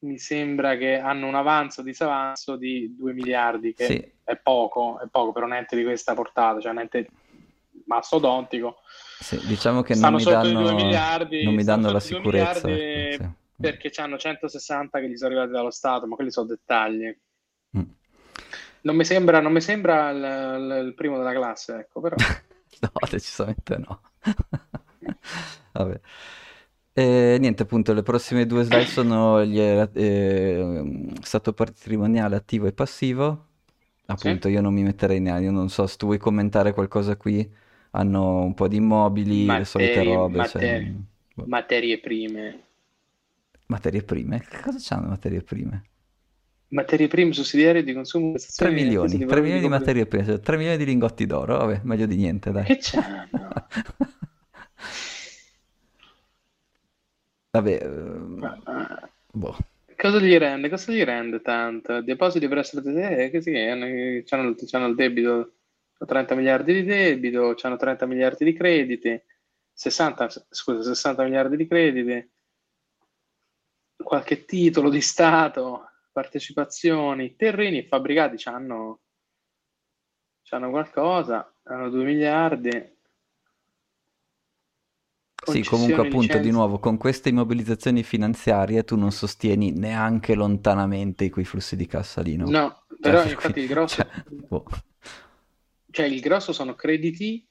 mi sembra che hanno un avanzo-disavanzo di 2 miliardi, che sì. è poco per un ente di questa portata, cioè un ente mastodontico. Sì, diciamo che stanno non mi danno la sicurezza. Sì. Perché hanno 160 che gli sono arrivati dallo Stato, ma quelli sono dettagli. Non mi sembra il primo della classe, ecco, però. No, decisamente no. Vabbè. Niente, appunto, le prossime due slide sono stato patrimoniale attivo e passivo. Appunto, sì. Io non mi metterei neanche, io non so se tu vuoi commentare qualcosa qui. Hanno un po' di immobili, le solite robe. Materie prime? Che cosa c'hanno materie prime? Materie prime sussidiarie di consumo... 3 milioni di materie prime, cioè 3 milioni di lingotti d'oro, vabbè, meglio di niente, dai. Che c'hanno? Vabbè, boh. Cosa gli rende tanto? Depositi presso la TSE, che sì, c'hanno il debito, 30 miliardi di debito, c'hanno 30 miliardi di crediti, 60 miliardi di crediti, qualche titolo di Stato, partecipazioni, terreni e fabbricati c'hanno qualcosa, hanno 2 miliardi. Sì, comunque appunto licenze. Di nuovo con queste immobilizzazioni finanziarie tu non sostieni neanche lontanamente quei flussi di cassa lì, no? No, però cioè, infatti il grosso sono crediti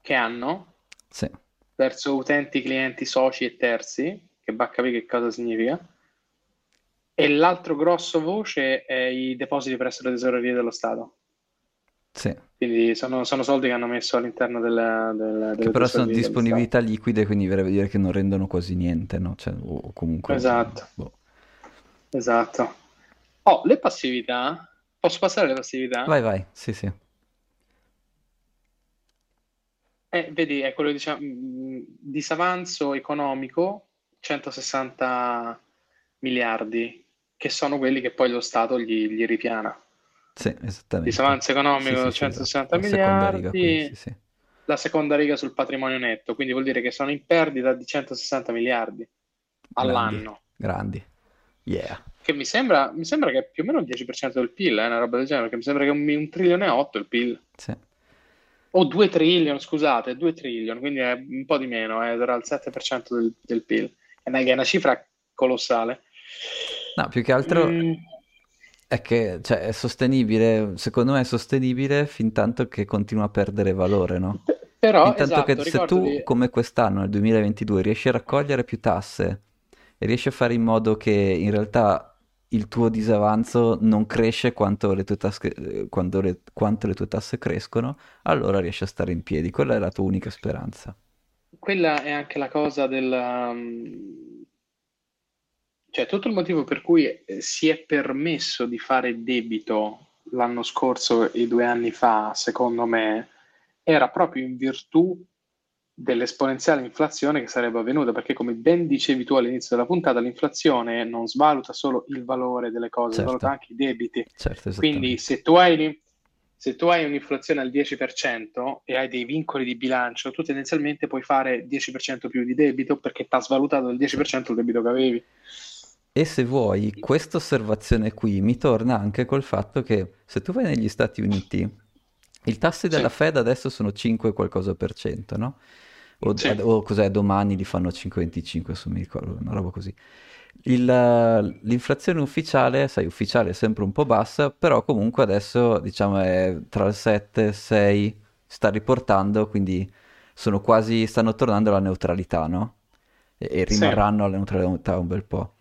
che hanno sì. verso utenti, clienti, soci e terzi, che va a capire che cosa significa, e l'altro grosso voce è i depositi presso le tesorerie dello Stato. Sì. Quindi sono soldi che hanno messo all'interno delle però sono disponibilità liquide, quindi verrebbe dire che non rendono quasi niente, no? Cioè, o comunque esatto. Esatto. Oh, le passività. Posso passare alle passività? Vai, sì. Vedi, è quello che diciamo, disavanzo economico 160 miliardi, che sono quelli che poi lo Stato gli ripiana. Sì, esattamente. Disavanzo economico 160 esatto. miliardi, seconda riga, quindi, sì. La seconda riga sul patrimonio netto, quindi vuol dire che sono in perdita di 160 miliardi all'anno. Grandi. Yeah. Che mi sembra che è più o meno il 10% del PIL, è una roba del genere, perché mi sembra che un trilione e 8 il PIL. Sì. O 2 trilioni, quindi è un po' di meno, è sarà il 7% del PIL. È una cifra colossale. No, più che altro... È che cioè, è sostenibile, secondo me è sostenibile fin tanto che continua a perdere valore, no? Però esatto, che se tu, come quest'anno, nel 2022, riesci a raccogliere più tasse e riesci a fare in modo che in realtà il tuo disavanzo non cresce quanto le tue tasse crescono, allora riesci a stare in piedi. Quella è la tua unica speranza. Quella è anche la cosa del... Cioè, tutto il motivo per cui si è permesso di fare debito l'anno scorso e 2 anni fa, secondo me, era proprio in virtù dell'esponenziale inflazione che sarebbe avvenuta, perché come ben dicevi tu all'inizio della puntata, l'inflazione non svaluta solo il valore delle cose, certo. Svaluta anche i debiti. Certo, quindi se tu hai un'inflazione al 10% e hai dei vincoli di bilancio, tu tendenzialmente puoi fare 10% più di debito perché ti ha svalutato il 10% il debito che avevi. E se vuoi, questa osservazione qui mi torna anche col fatto che se tu vai negli Stati Uniti, i tassi della Fed adesso sono 5 qualcosa per cento, no? O cos'è, domani li fanno 5,25, se mi ricordo, una roba così. L'inflazione ufficiale è sempre un po' bassa, però comunque adesso diciamo è tra il 7 e 6, sta riportando, quindi stanno tornando alla neutralità, no? E rimarranno alla neutralità un bel po'.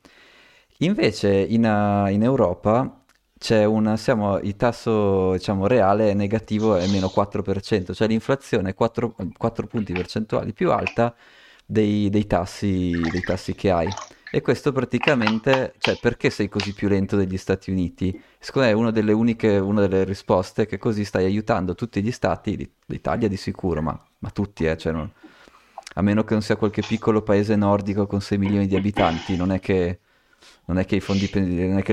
Invece in Europa il tasso diciamo reale è negativo, è meno 4%, cioè l'inflazione è 4 punti percentuali più alta dei tassi che hai. E questo praticamente, cioè perché sei così più lento degli Stati Uniti? Secondo me è una delle risposte, che così stai aiutando tutti gli stati, l'Italia di sicuro, ma tutti, cioè non, a meno che non sia qualche piccolo paese nordico con 6 milioni di abitanti, non è che le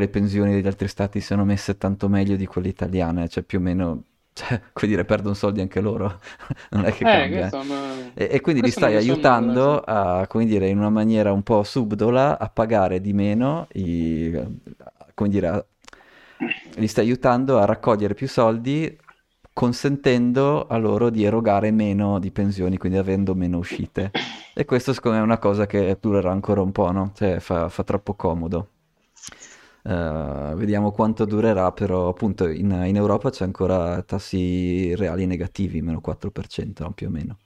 pensioni degli altri stati siano messe tanto meglio di quelle italiane, cioè più o meno, cioè, come dire, perdono soldi anche loro, non è che cambia. E quindi li stai aiutando a, come dire, in una maniera un po' subdola a pagare di meno, li stai aiutando a raccogliere più soldi, consentendo a loro di erogare meno di pensioni, quindi avendo meno uscite. E questo secondo me è una cosa che durerà ancora un po', no? Cioè fa troppo comodo. Vediamo quanto durerà, però appunto in Europa c'è ancora tassi reali negativi, meno 4%, no? Più o meno.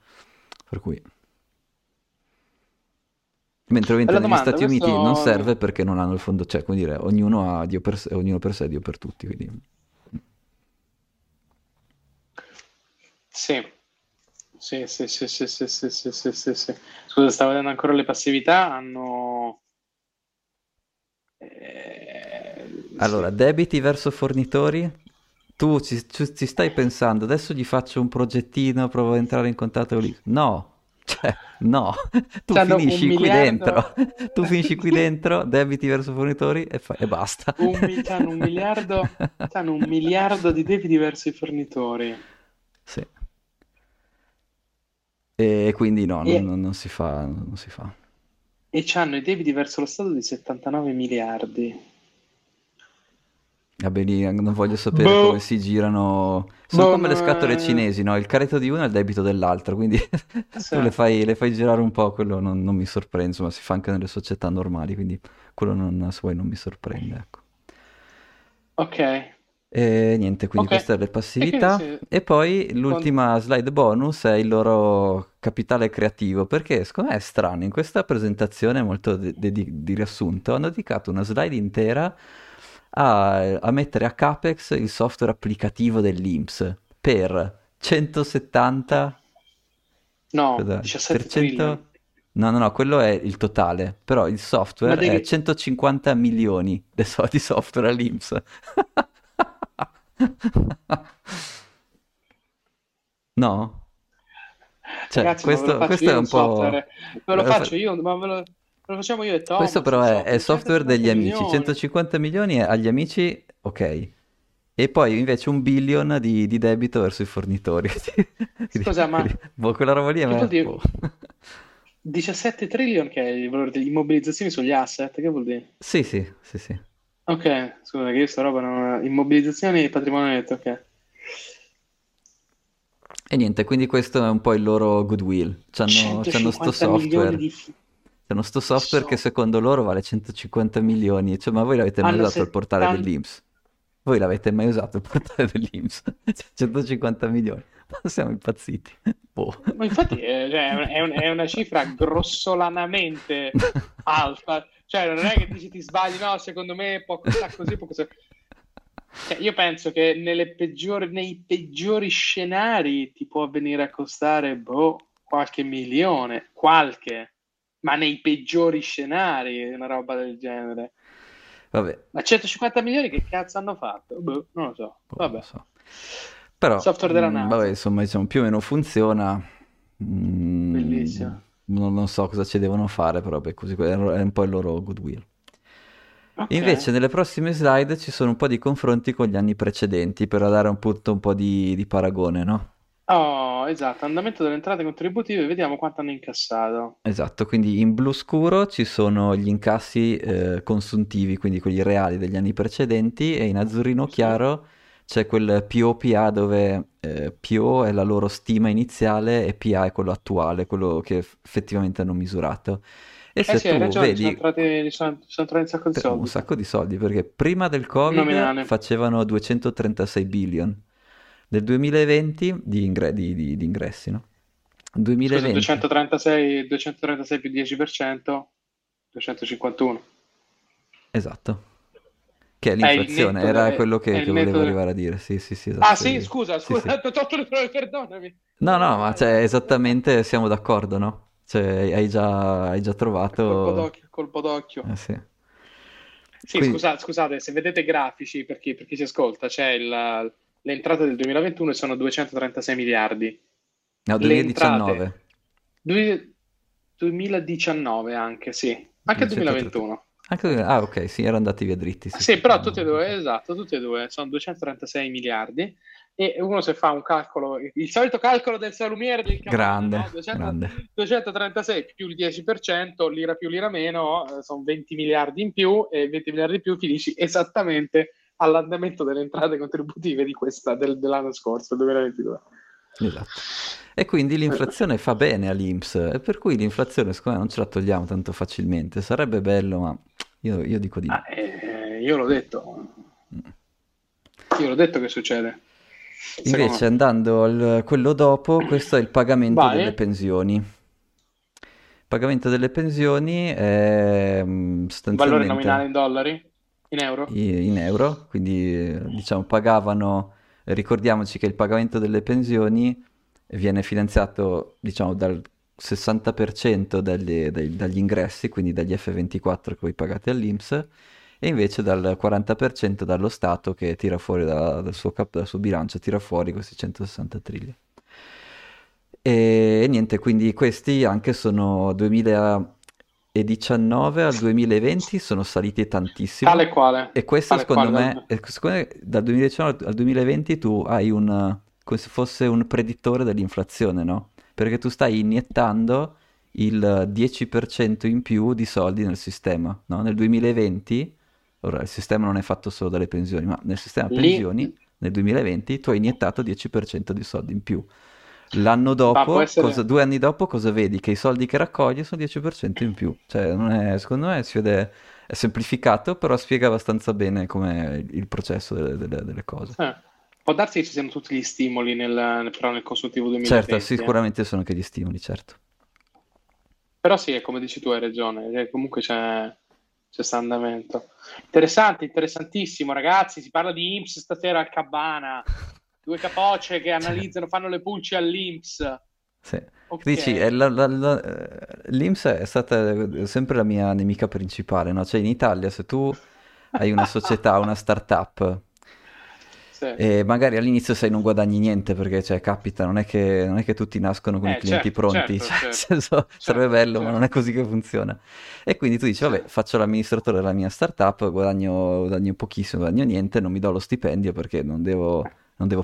Per cui... Mentre negli Stati Uniti non serve perché non hanno il fondo, cioè come dire, ognuno per sé, Dio per tutti, quindi... Sì. Scusa, stavo vedendo ancora le passività, hanno... Allora, debiti verso fornitori, tu ci stai pensando, adesso gli faccio un progettino, provo ad entrare in contatto con lì. No, tu finisci qui dentro, debiti verso fornitori e basta. C'hanno 1 miliardo di debiti verso i fornitori. Sì. E quindi non si fa. E c'hanno i debiti verso lo Stato di 79 miliardi. Va bene, non voglio sapere come si girano. Sono come le scatole cinesi, no? Il credito di uno è il debito dell'altro, quindi sì. Tu le fai girare un po', quello non mi sorprende, insomma, si fa anche nelle società normali, quindi quello non mi sorprende, ecco. Ok. E niente, quindi okay. Queste sono le passività e poi l'ultima slide bonus è il loro capitale creativo, perché secondo me è strano, in questa presentazione molto di riassunto hanno dedicato una slide intera a mettere a Capex il software applicativo dell'INPS per 17 trillion. No, quello è il totale, però il software è 150 milioni di software all'INPS. No? Cioè, ragazzi, questo è un po'... Ve lo facciamo io e Thomas. Questo però è software degli amici, milioni. 150 milioni agli amici, ok. E poi invece $1 billion di debito verso i fornitori. Scusa, ma... quella roba lì è... Che 17 trillion che è il valore delle immobilizzazioni sugli asset, che vuol dire? Sì. Ok, scusa, che io sta roba non... Immobilizzazioni e patrimonio netto, ok. E niente, quindi questo è un po' il loro goodwill. C'hanno sto software. C'hanno sto software che secondo loro vale 150 milioni. Cioè, ma voi l'avete mai usato il portale dell'INPS? Voi l'avete mai usato il portale dell'INPS? 150 milioni. Ma siamo impazziti. Boh. Ma infatti è una cifra grossolanamente alta. Cioè, non è che dici ti sbagli, no, secondo me poco sta così. Cioè, io penso che nei peggiori scenari ti può venire a costare, qualche milione, ma nei peggiori scenari una roba del genere. Vabbè. Ma 150 milioni che cazzo hanno fatto? Non lo so, vabbè. Lo so. Però, software della NASA. Vabbè, insomma, diciamo, più o meno funziona. Bellissimo. Non so cosa ci devono fare, però così è un po' il loro goodwill. Okay. Invece nelle prossime slide ci sono un po' di confronti con gli anni precedenti per dare un punto un po' di paragone, no? Oh, esatto, andamento delle entrate contributive, vediamo quanto hanno incassato. Esatto, quindi in blu scuro ci sono gli incassi consuntivi, quindi quelli reali degli anni precedenti, e in azzurrino chiaro c'è quel PO/PA dove PO è la loro stima iniziale e PA è quello attuale, quello che effettivamente hanno misurato. E se tu vedi... sono entrati un sacco di soldi, perché prima del Covid facevano 236 billion. Nel 2020 di ingressi, no? 2020. Scusa, 236 più 10%, 251. Esatto. Che è l'inflazione, era quello che volevo arrivare a dire, sì, esatto. Ah sì, scusa, sì. Perdonami. No, ma esattamente siamo d'accordo, no? Cioè, hai già trovato... Colpo d'occhio. Sì. Sì, quindi... scusate, se vedete grafici, per chi ci ascolta, c'è le entrate del 2021 sono 236 miliardi. No, 2019. 2019 anche, sì. Anche 2021. Ah, ok, sì, erano andati via dritti. Sì, però tutti e due, esatto, tutti e due, sono 236 miliardi e uno se fa un calcolo, il solito calcolo del salumiere del campo, grande, no? 236 più il 10%, lira più lira meno, sono 20 miliardi in più, e 20 miliardi in più finisci esattamente all'andamento delle entrate contributive di questa, dell'anno scorso, 2022. Esatto. E quindi l'inflazione fa bene all'INPS, e per cui l'inflazione secondo me non ce la togliamo tanto facilmente. Sarebbe bello, ma io dico di no. Io l'ho detto che succede. Invece andando a quello dopo, questo è il pagamento delle pensioni. Il pagamento delle pensioni è sostanzialmente... Valore nominale in dollari? In euro? In euro, quindi diciamo pagavano... Ricordiamoci che il pagamento delle pensioni... viene finanziato, diciamo, dal 60% dagli ingressi, quindi dagli F24 che voi pagate all'INPS, e invece dal 40% dallo Stato che tira fuori dal suo bilancio, tira fuori questi 160 trillion. E niente, quindi questi anche sono 2019 al 2020 sono saliti tantissimo. Tale quale. E questo secondo me dal 2019 al 2020 tu hai come se fosse un predittore dell'inflazione, no? Perché tu stai iniettando il 10% in più di soldi nel sistema, no? Nel 2020 Ora, il sistema non è fatto solo dalle pensioni, ma nel sistema pensioni nel 2020 tu hai iniettato 10% di soldi in più. L'anno dopo, due anni dopo, cosa vedi? Che i soldi che raccogli sono 10% in più. Cioè, non è, secondo me si vede, è semplificato, però spiega abbastanza bene come il processo delle cose. Può darsi che ci siano tutti gli stimoli però nel consultivo 2020. Certo, sicuramente sono anche gli stimoli, certo. Però sì, è come dici tu, hai ragione, comunque c'è sta andamento. Interessante, interessantissimo, ragazzi, si parla di INPS stasera al Cabana. Due capocce che analizzano, fanno le pulci all'INPS. Sì. Okay. Dici, l'INPS è stata sempre la mia nemica principale, no? Cioè in Italia se tu hai una società, una startup, sì, e magari all'inizio sai non guadagni niente perché, cioè, capita, non è che tutti nascono con i clienti pronti, sarebbe bello, ma non è così che funziona. E quindi tu dici, vabbè, faccio l'amministratore della mia startup, guadagno pochissimo, guadagno niente, non mi do lo stipendio perché non devo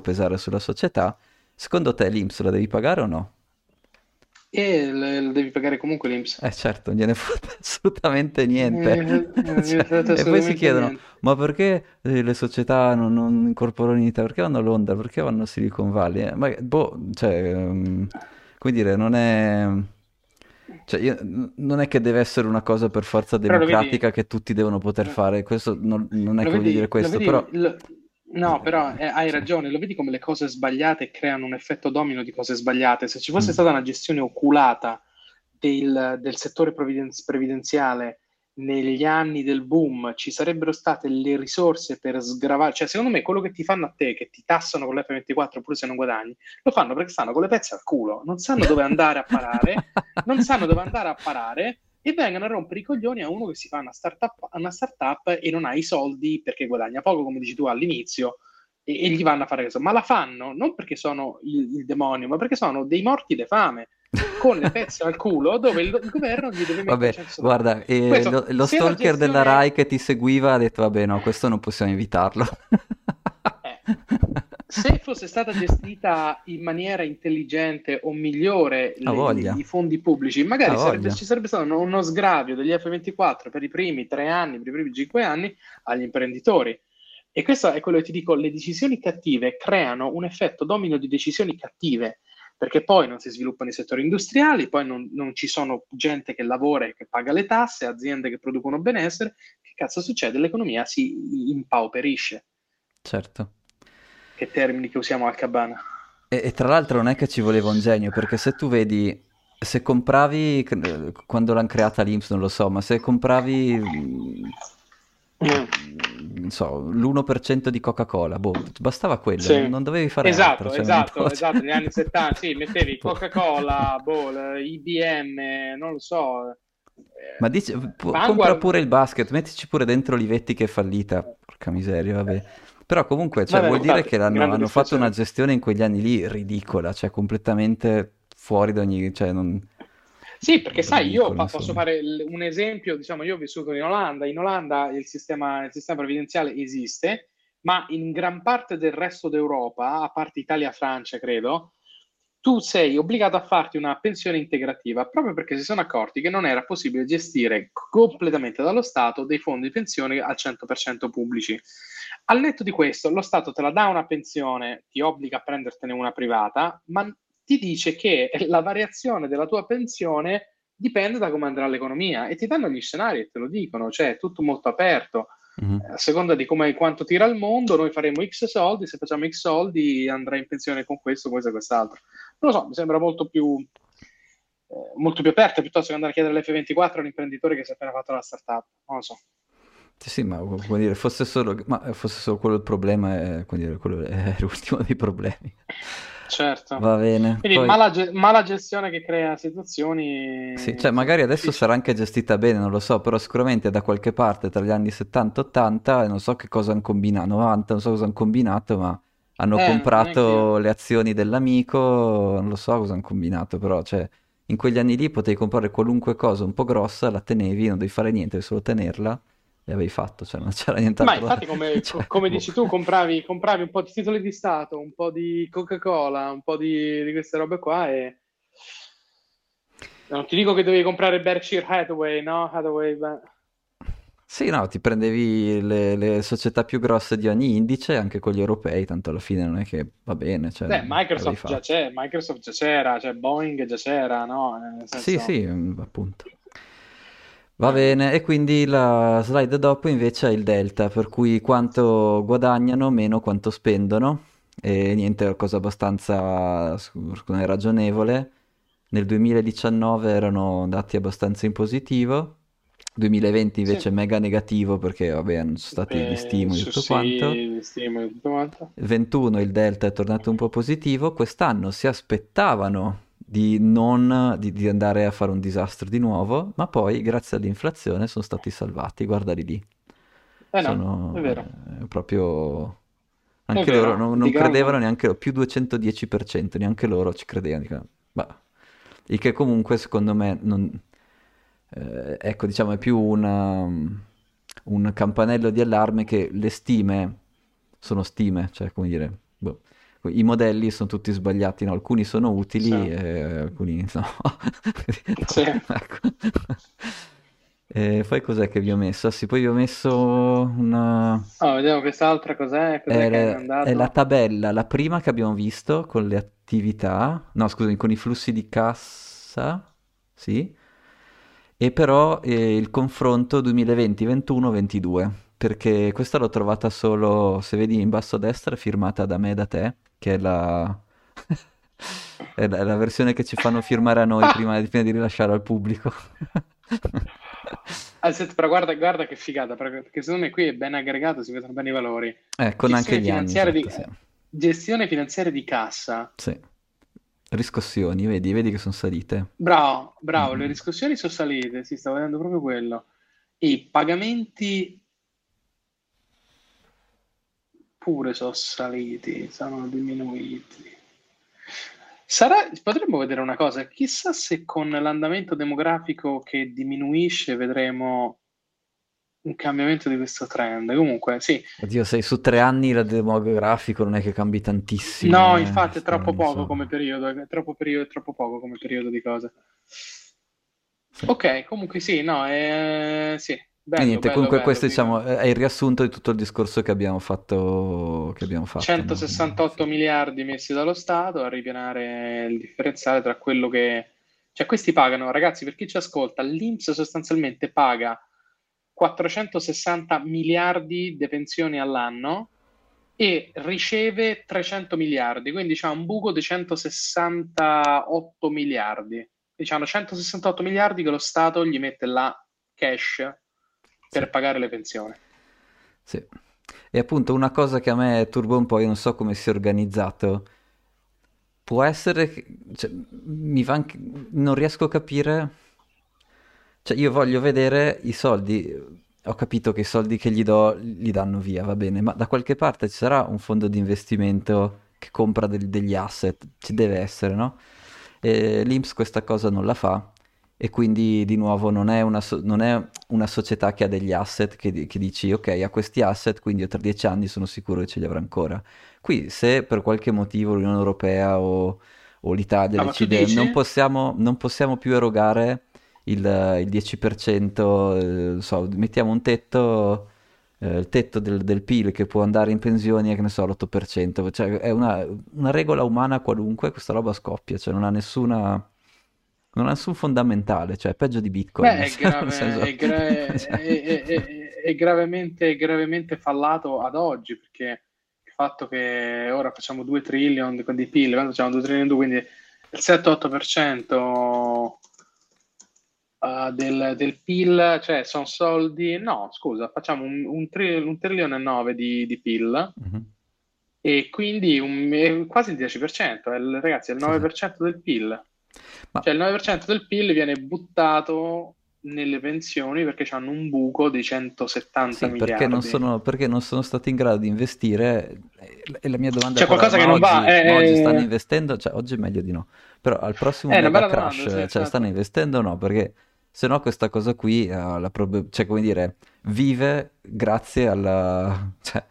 pesare sulla società. Secondo te l'INPS la devi pagare o no? Lo devi pagare comunque l'INPS. Certo, non gliene frega assolutamente niente. E poi si chiedono, ma perché le società non incorporano in Italia? Perché vanno a Londra? Perché vanno a Silicon Valley? Ma come dire, non è... Cioè, non è che deve essere una cosa per forza democratica che tutti devono poter fare. Questo non è che voglio dire questo, però... No, però hai ragione, lo vedi come le cose sbagliate creano un effetto domino di cose sbagliate. Se ci fosse stata una gestione oculata del settore previdenziale negli anni del boom, ci sarebbero state le risorse per sgravare. Cioè, secondo me, quello che ti fanno a te, che ti tassano con l'F24 pure se non guadagni, lo fanno perché stanno con le pezze al culo, non sanno dove andare a parare, e vengono a rompere i coglioni a uno che si fa una startup e non ha i soldi perché guadagna poco, come dici tu all'inizio, e gli vanno a fare questo. Ma la fanno non perché sono il demonio, ma perché sono dei morti di fame, con le pezze al culo, dove il governo gli deve mettere... Vabbè, guarda, lo stalker della Rai che ti seguiva ha detto, vabbè, no, questo non possiamo evitarlo. Se fosse stata gestita in maniera intelligente o migliore i fondi pubblici, magari ci sarebbe stato uno sgravio degli F24 per i primi 3 anni, per i primi 5 anni agli imprenditori. E questo è quello che ti dico, le decisioni cattive creano un effetto domino di decisioni cattive, perché poi non si sviluppano i settori industriali, poi non ci sono gente che lavora e che paga le tasse, aziende che producono benessere. Che cazzo succede? L'economia si impauperisce. Certo. Che termini che usiamo al Cabana. E tra l'altro non è che ci voleva un genio, perché se tu vedi, se compravi, quando l'hanno creata l'INPS non lo so, ma se compravi non so, l'1% di Coca-Cola, bastava quello, sì, non dovevi fare altro. Cioè, esatto, negli anni 70, sì, mettevi Coca-Cola, IBM, non lo so. Ma dici, compra pure il basket, mettici pure dentro Olivetti che è fallita, porca miseria, vabbè. Però comunque, cioè, vabbè, vuol dire che hanno fatto una gestione in quegli anni lì ridicola, cioè completamente fuori da ogni... Cioè non... Sì, perché ridicolo, sai, io posso fare un esempio, diciamo, io ho vissuto in Olanda il sistema previdenziale esiste, ma in gran parte del resto d'Europa, a parte Italia-Francia credo, tu sei obbligato a farti una pensione integrativa, proprio perché si sono accorti che non era possibile gestire completamente dallo Stato dei fondi di pensione al 100% pubblici. Al netto di questo, lo Stato te la dà una pensione, ti obbliga a prendertene una privata, ma ti dice che la variazione della tua pensione dipende da come andrà l'economia, e ti danno gli scenari e te lo dicono, cioè è tutto molto aperto. A seconda di quanto tira il mondo, noi faremo X soldi, se facciamo X soldi andrà in pensione con questo e quest'altro. Non lo so, mi sembra molto più aperto, piuttosto che andare a chiedere l'F24 a un imprenditore che si è appena fatto la startup, non lo so. Sì, ma vuol dire, fosse solo quello il problema, quello è l'ultimo dei problemi. Certo. Va bene. Quindi poi... mala gestione che crea situazioni... Sì, cioè magari adesso sarà anche gestita bene, non lo so, però sicuramente da qualche parte tra gli anni 70-80, non so che cosa hanno combinato, 90, non so cosa hanno combinato, ma hanno comprato le azioni dell'amico, non lo so cosa hanno combinato, però cioè in quegli anni lì potevi comprare qualunque cosa un po' grossa, la tenevi, non devi fare niente, solo tenerla. Li avevi fatto, cioè non c'era nient'altro. Ma infatti come dici tu, compravi un po' di titoli di Stato, un po' di Coca-Cola, un po' di queste robe qua e... Non ti dico che dovevi comprare Berkshire Hathaway, no? Hathaway, Sì, no, ti prendevi le società più grosse di ogni indice, anche con gli europei, tanto alla fine non è che va bene. Cioè, Microsoft già c'è, Microsoft già c'era, cioè Boeing già c'era, no? Nel senso... Sì, sì, appunto. Va bene, e quindi la slide dopo invece è il delta, per cui quanto guadagnano meno quanto spendono, e niente, è una cosa abbastanza ragionevole. Nel 2019 erano dati abbastanza in positivo, 2020 invece sì, mega negativo perché vabbè hanno stati gli stimoli e tutto quanto. 21 il delta è tornato un po' positivo, quest'anno si aspettavano di andare a fare un disastro di nuovo, ma poi grazie all'inflazione sono stati salvati, guardali lì. No, sono, è vero. Proprio anche è loro vero, non credevano neanche loro, più 210%, neanche loro ci credevano. Ma il che comunque secondo me non... ecco, diciamo è più un campanello di allarme che le stime sono stime, cioè come dire, boh, i modelli sono tutti sbagliati, no? Alcuni sono utili, sì, e alcuni no. Sì. Ecco. E poi cos'è che vi ho messo? Sì, poi vi ho messo una... Oh, vediamo quest'altra cos'è che è andato? È la tabella, la prima che abbiamo visto con le attività, no scusami, con i flussi di cassa, sì, e però il confronto 2020-21-22, perché questa l'ho trovata solo, se vedi in basso a destra, firmata da me e da te, che è la, è la versione che ci fanno firmare a noi prima di rilasciare al pubblico. Però guarda che figata, perché secondo me qui è ben aggregato, si vedono bene i valori. Con anche gli anni. Esatto, sì. Gestione finanziaria di cassa. Sì. Riscossioni, vedi che sono salite. Bravo, le riscossioni sono salite, sì, stavo vedendo proprio quello. I pagamenti pure sono saliti, sono diminuiti. Potremmo vedere una cosa, chissà se con l'andamento demografico che diminuisce vedremo un cambiamento di questo trend. Comunque sì, oddio, sei su 3 anni il demografico non è che cambi tantissimo, no, infatti è troppo poco, so, come periodo, è troppo poco come periodo di cose, sì. Ok, comunque sì, no, sì, bello, e niente, bello, comunque bello, questo bello, diciamo è il riassunto di tutto il discorso che abbiamo fatto, 168 no? miliardi messi dallo Stato a ripianare il differenziale tra quello che, cioè questi pagano, ragazzi, per chi ci ascolta, l'INPS sostanzialmente paga 460 miliardi di pensioni all'anno e riceve 300 miliardi, quindi c'è un buco di 168 miliardi. Diciamo 168 miliardi che lo Stato gli mette là cash per pagare le pensioni. Sì. E appunto una cosa che a me turba un po', io non so come sia organizzato, può essere che, cioè, non riesco a capire... Cioè io voglio vedere i soldi, ho capito che i soldi che gli do li danno via, va bene, ma da qualche parte ci sarà un fondo di investimento che compra degli asset, ci deve essere, no? E l'INPS questa cosa non la fa e quindi di nuovo non è una società che ha degli asset che dici ok, ha questi asset, quindi io tra 10 anni sono sicuro che ce li avrà ancora. Qui se per qualche motivo l'Unione Europea o l'Italia decide non possiamo più erogare il 10%, non so, mettiamo un tetto, il tetto del PIL che può andare in pensioni è, che ne so, l'8%, cioè è una regola umana qualunque, questa roba scoppia, cioè non ha nessun fondamentale, cioè è peggio di Bitcoin. Beh, è gravemente fallato ad oggi, perché il fatto che ora facciamo 2 trillion di PIL, facciamo 2 trillion, quindi il 7-8% del PIL, cioè sono soldi, no scusa, facciamo un trilione e 9 di PIL, mm-hmm, e quindi è quasi il 10%, ragazzi è il 9% del PIL, ma... cioè il 9% del PIL viene buttato nelle pensioni perché hanno un buco di 170 miliardi. Perché non sono stati in grado di investire, e la mia domanda è qualcosa che non va. Oggi stanno investendo, cioè oggi è meglio di no, però al prossimo mega crash stanno investendo o no? Perché se no questa cosa qui cioè come dire, vive grazie alla, cioè,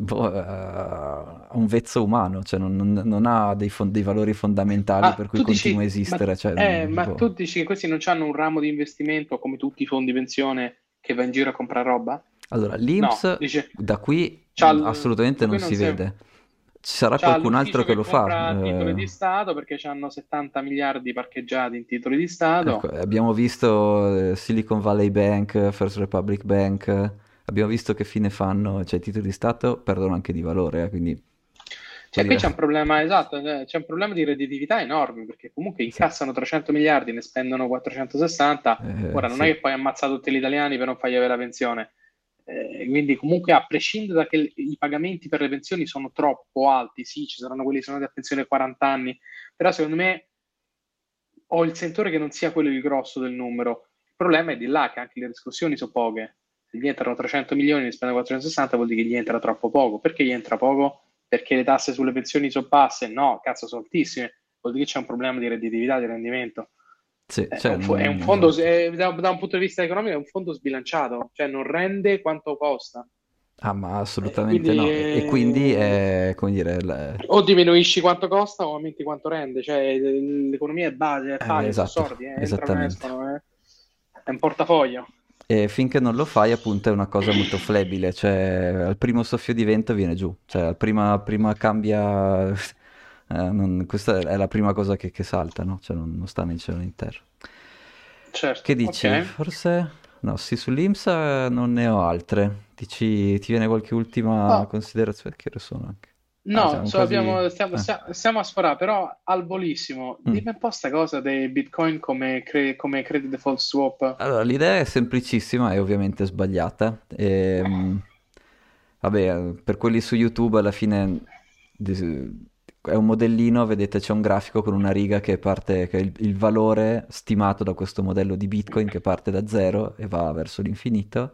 a un vezzo umano, cioè non ha dei valori fondamentali per cui continua a esistere. Ma tu dici che questi non hanno un ramo di investimento come tutti i fondi pensione che va in giro a comprare roba? Allora, l'INPS no, dice, da qui assolutamente non si vede. Ci sarà qualcun altro che lo fa. Titoli di Stato, perché hanno 70 miliardi parcheggiati in titoli di Stato. Ecco, abbiamo visto Silicon Valley Bank, First Republic Bank, abbiamo visto che fine fanno, cioè i titoli di Stato perdono anche di valore, quindi... Cioè qui c'è un problema, esatto, c'è un problema di redditività enorme, perché comunque incassano 300 miliardi, ne spendono 460, ora non è che poi ammazza tutti gli italiani per non fargli avere la pensione, quindi comunque a prescindere da che i pagamenti per le pensioni sono troppo alti, sì, ci saranno quelli che sono andati a pensione a 40 anni, però secondo me ho il sentore che non sia quello il grosso del numero, il problema è di là che anche le riscossioni sono poche, se gli entrano 300 milioni e ne spendono 460 vuol dire che gli entra troppo poco, perché gli entra poco? Perché le tasse sulle pensioni sono basse? No, cazzo, sono altissime. Vuol dire che c'è un problema di redditività, di rendimento. Sì, cioè, è un fondo, da un punto di vista economico, è un fondo sbilanciato, cioè non rende quanto costa. Ah, ma assolutamente quindi, no. E quindi è, come dire... O diminuisci quanto costa o aumenti quanto rende. Cioè l'economia è base, è pari, esatto, sono sordi, esattamente. Entrano, è un portafoglio. E finché non lo fai, appunto, è una cosa molto flebile, cioè al primo soffio di vento viene giù, cioè al prima cambia, questa è la prima cosa che salta, no? Cioè non sta nel cielo né in terra. Certo. Che dici? Okay. Forse no, sì, sull'INPS non ne ho altre. Dici, ti viene qualche ultima considerazione? Che ore sono anche? No, stiamo a sforare, però al volissimo. Dimmi un po' sta cosa dei Bitcoin come Credit Default Swap. Allora, l'idea è semplicissima e ovviamente sbagliata. Vabbè, per quelli su YouTube alla fine è un modellino, vedete c'è un grafico con una riga che parte, che è il valore stimato da questo modello di Bitcoin che parte da zero e va verso l'infinito.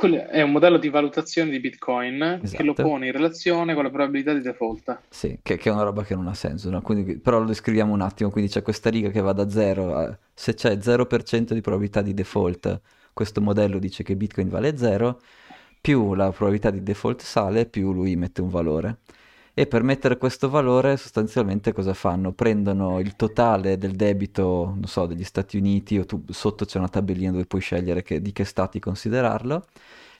Quello è un modello di valutazione di Bitcoin, esatto, che lo pone in relazione con la probabilità di default. Sì, che è una roba che non ha senso, no? Quindi, però lo descriviamo un attimo, quindi c'è questa riga che va da zero, se c'è 0% di probabilità di default, questo modello dice che Bitcoin vale zero, più la probabilità di default sale, più lui mette un valore. E per mettere questo valore sostanzialmente cosa fanno? Prendono il totale del debito, non so, degli Stati Uniti, o tu sotto c'è una tabellina dove puoi scegliere di che stati considerarlo,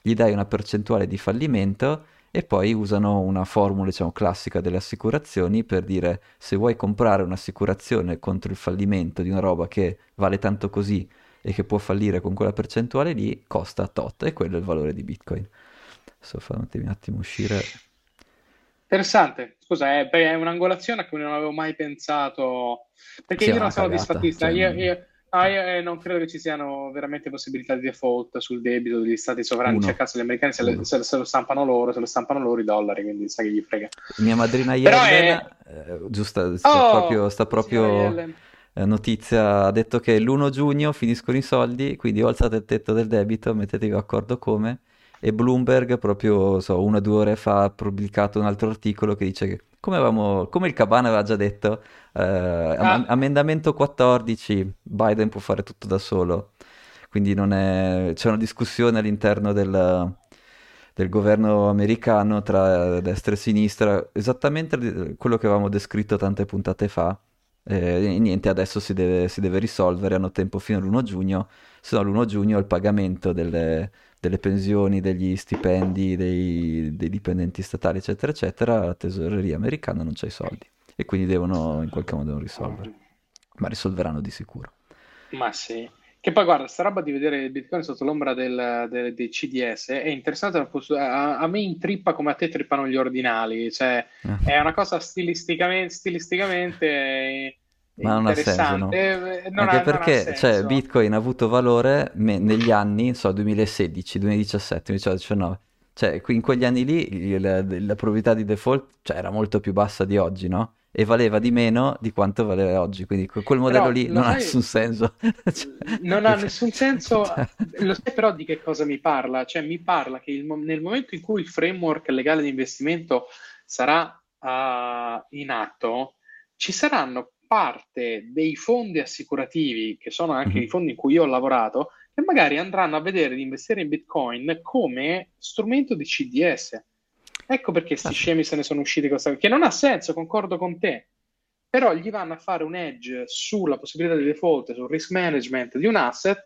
gli dai una percentuale di fallimento e poi usano una formula, diciamo, classica delle assicurazioni per dire se vuoi comprare un'assicurazione contro il fallimento di una roba che vale tanto così e che può fallire con quella percentuale lì, costa tot, e quello è il valore di Bitcoin. Adesso fatemi un attimo uscire... Interessante, scusa, è un'angolazione a cui non avevo mai pensato, perché io non sono disfattista, cioè... io non credo che ci siano veramente possibilità di default sul debito degli stati sovrani, cioè caso gli americani se lo stampano loro, i dollari, quindi sa che gli frega. Mia madrina Yellen, notizia, ha detto che l'1 giugno finiscono i soldi, quindi o alzate il tetto del debito, mettetevi d'accordo come... E Bloomberg proprio, una o due ore fa ha pubblicato un altro articolo che dice che, come il Cabana aveva già detto, ammendamento 14, Biden può fare tutto da solo. Quindi c'è una discussione all'interno del governo americano tra destra e sinistra, esattamente quello che avevamo descritto tante puntate fa. E niente, adesso si deve risolvere, hanno tempo fino all'1 giugno, se no l'1 giugno il pagamento delle pensioni, degli stipendi, dei dipendenti statali, eccetera, eccetera, la tesoreria americana non c'ha i soldi e quindi devono in qualche modo risolvere, ma risolveranno di sicuro. Ma sì, che poi guarda, sta roba di vedere il Bitcoin sotto l'ombra dei CDS è interessante, a me intrippa come a te trippano gli ordinali, cioè è una cosa stilisticamente ma non ha senso, no? Perché cioè, Bitcoin ha avuto valore negli anni, 2016, 2017, 2019, cioè in quegli anni lì la probabilità di default era molto più bassa di oggi, no? E valeva di meno di quanto valeva oggi, quindi quel modello però, lì non ha nessun senso. Non ha nessun senso, lo sai però di che cosa mi parla? Cioè mi parla che nel momento in cui il framework legale di investimento sarà in atto, ci saranno parte dei fondi assicurativi, che sono anche i fondi in cui io ho lavorato, che magari andranno a vedere di investire in Bitcoin come strumento di CDS. Ecco perché sti scemi se ne sono usciti con questa cosa, che non ha senso, concordo con te, però gli vanno a fare un edge sulla possibilità di default, sul risk management di un asset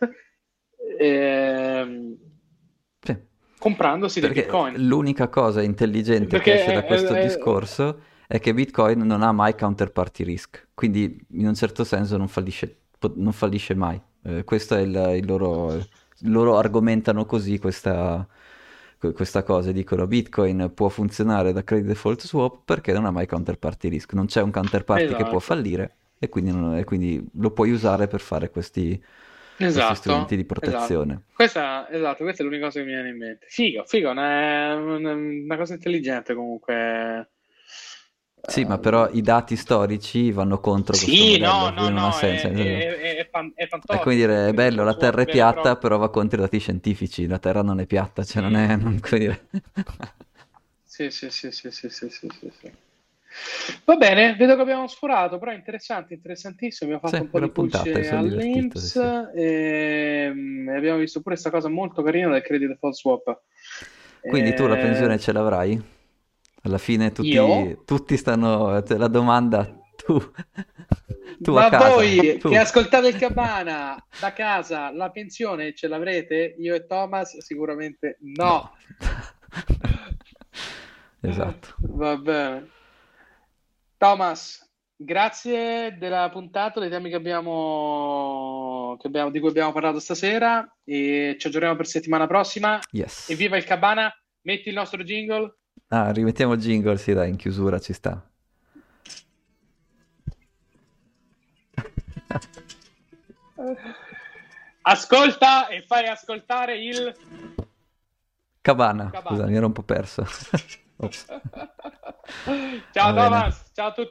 comprandosi dei Bitcoin. L'unica cosa intelligente che esce da questo discorso è che Bitcoin non ha mai counterparty risk, quindi in un certo senso non fallisce mai. Questo è loro argomentano così questa cosa, dicono Bitcoin può funzionare da Credit Default Swap perché non ha mai counterparty risk, non c'è un counterparty che può fallire e quindi lo puoi usare per fare questi strumenti di protezione. Questa è l'unica cosa che mi viene in mente. Figo, una cosa intelligente comunque. Sì, ma però i dati storici vanno contro questo modello, non ha senso. È fantastico. E quindi dire, è bello, la Terra è piatta, però va contro i dati scientifici, la Terra non è piatta, cioè non è... Non, come dire. Sì. Va bene, vedo che abbiamo sforato, però è interessantissimo, abbiamo fatto un po' di pulce all'INPS e abbiamo visto pure questa cosa molto carina del Credit Default Swap. Quindi tu la pensione ce l'avrai? Alla fine tutti stanno... La domanda, tu ma a casa... Ma voi che ascoltate il Cabana da casa, la pensione ce l'avrete? Io e Thomas sicuramente no. Esatto. Va bene. Thomas, grazie della puntata, dei temi di cui abbiamo parlato stasera, e ci aggiorniamo per settimana prossima. Yes. Evviva il Cabana, metti il nostro jingle. Ah, rimettiamo il jingle, sì dai, in chiusura ci sta. Ascolta e fai ascoltare il... Cabana. Scusa, mi ero un po' perso. Ciao Thomas, ciao a tutti.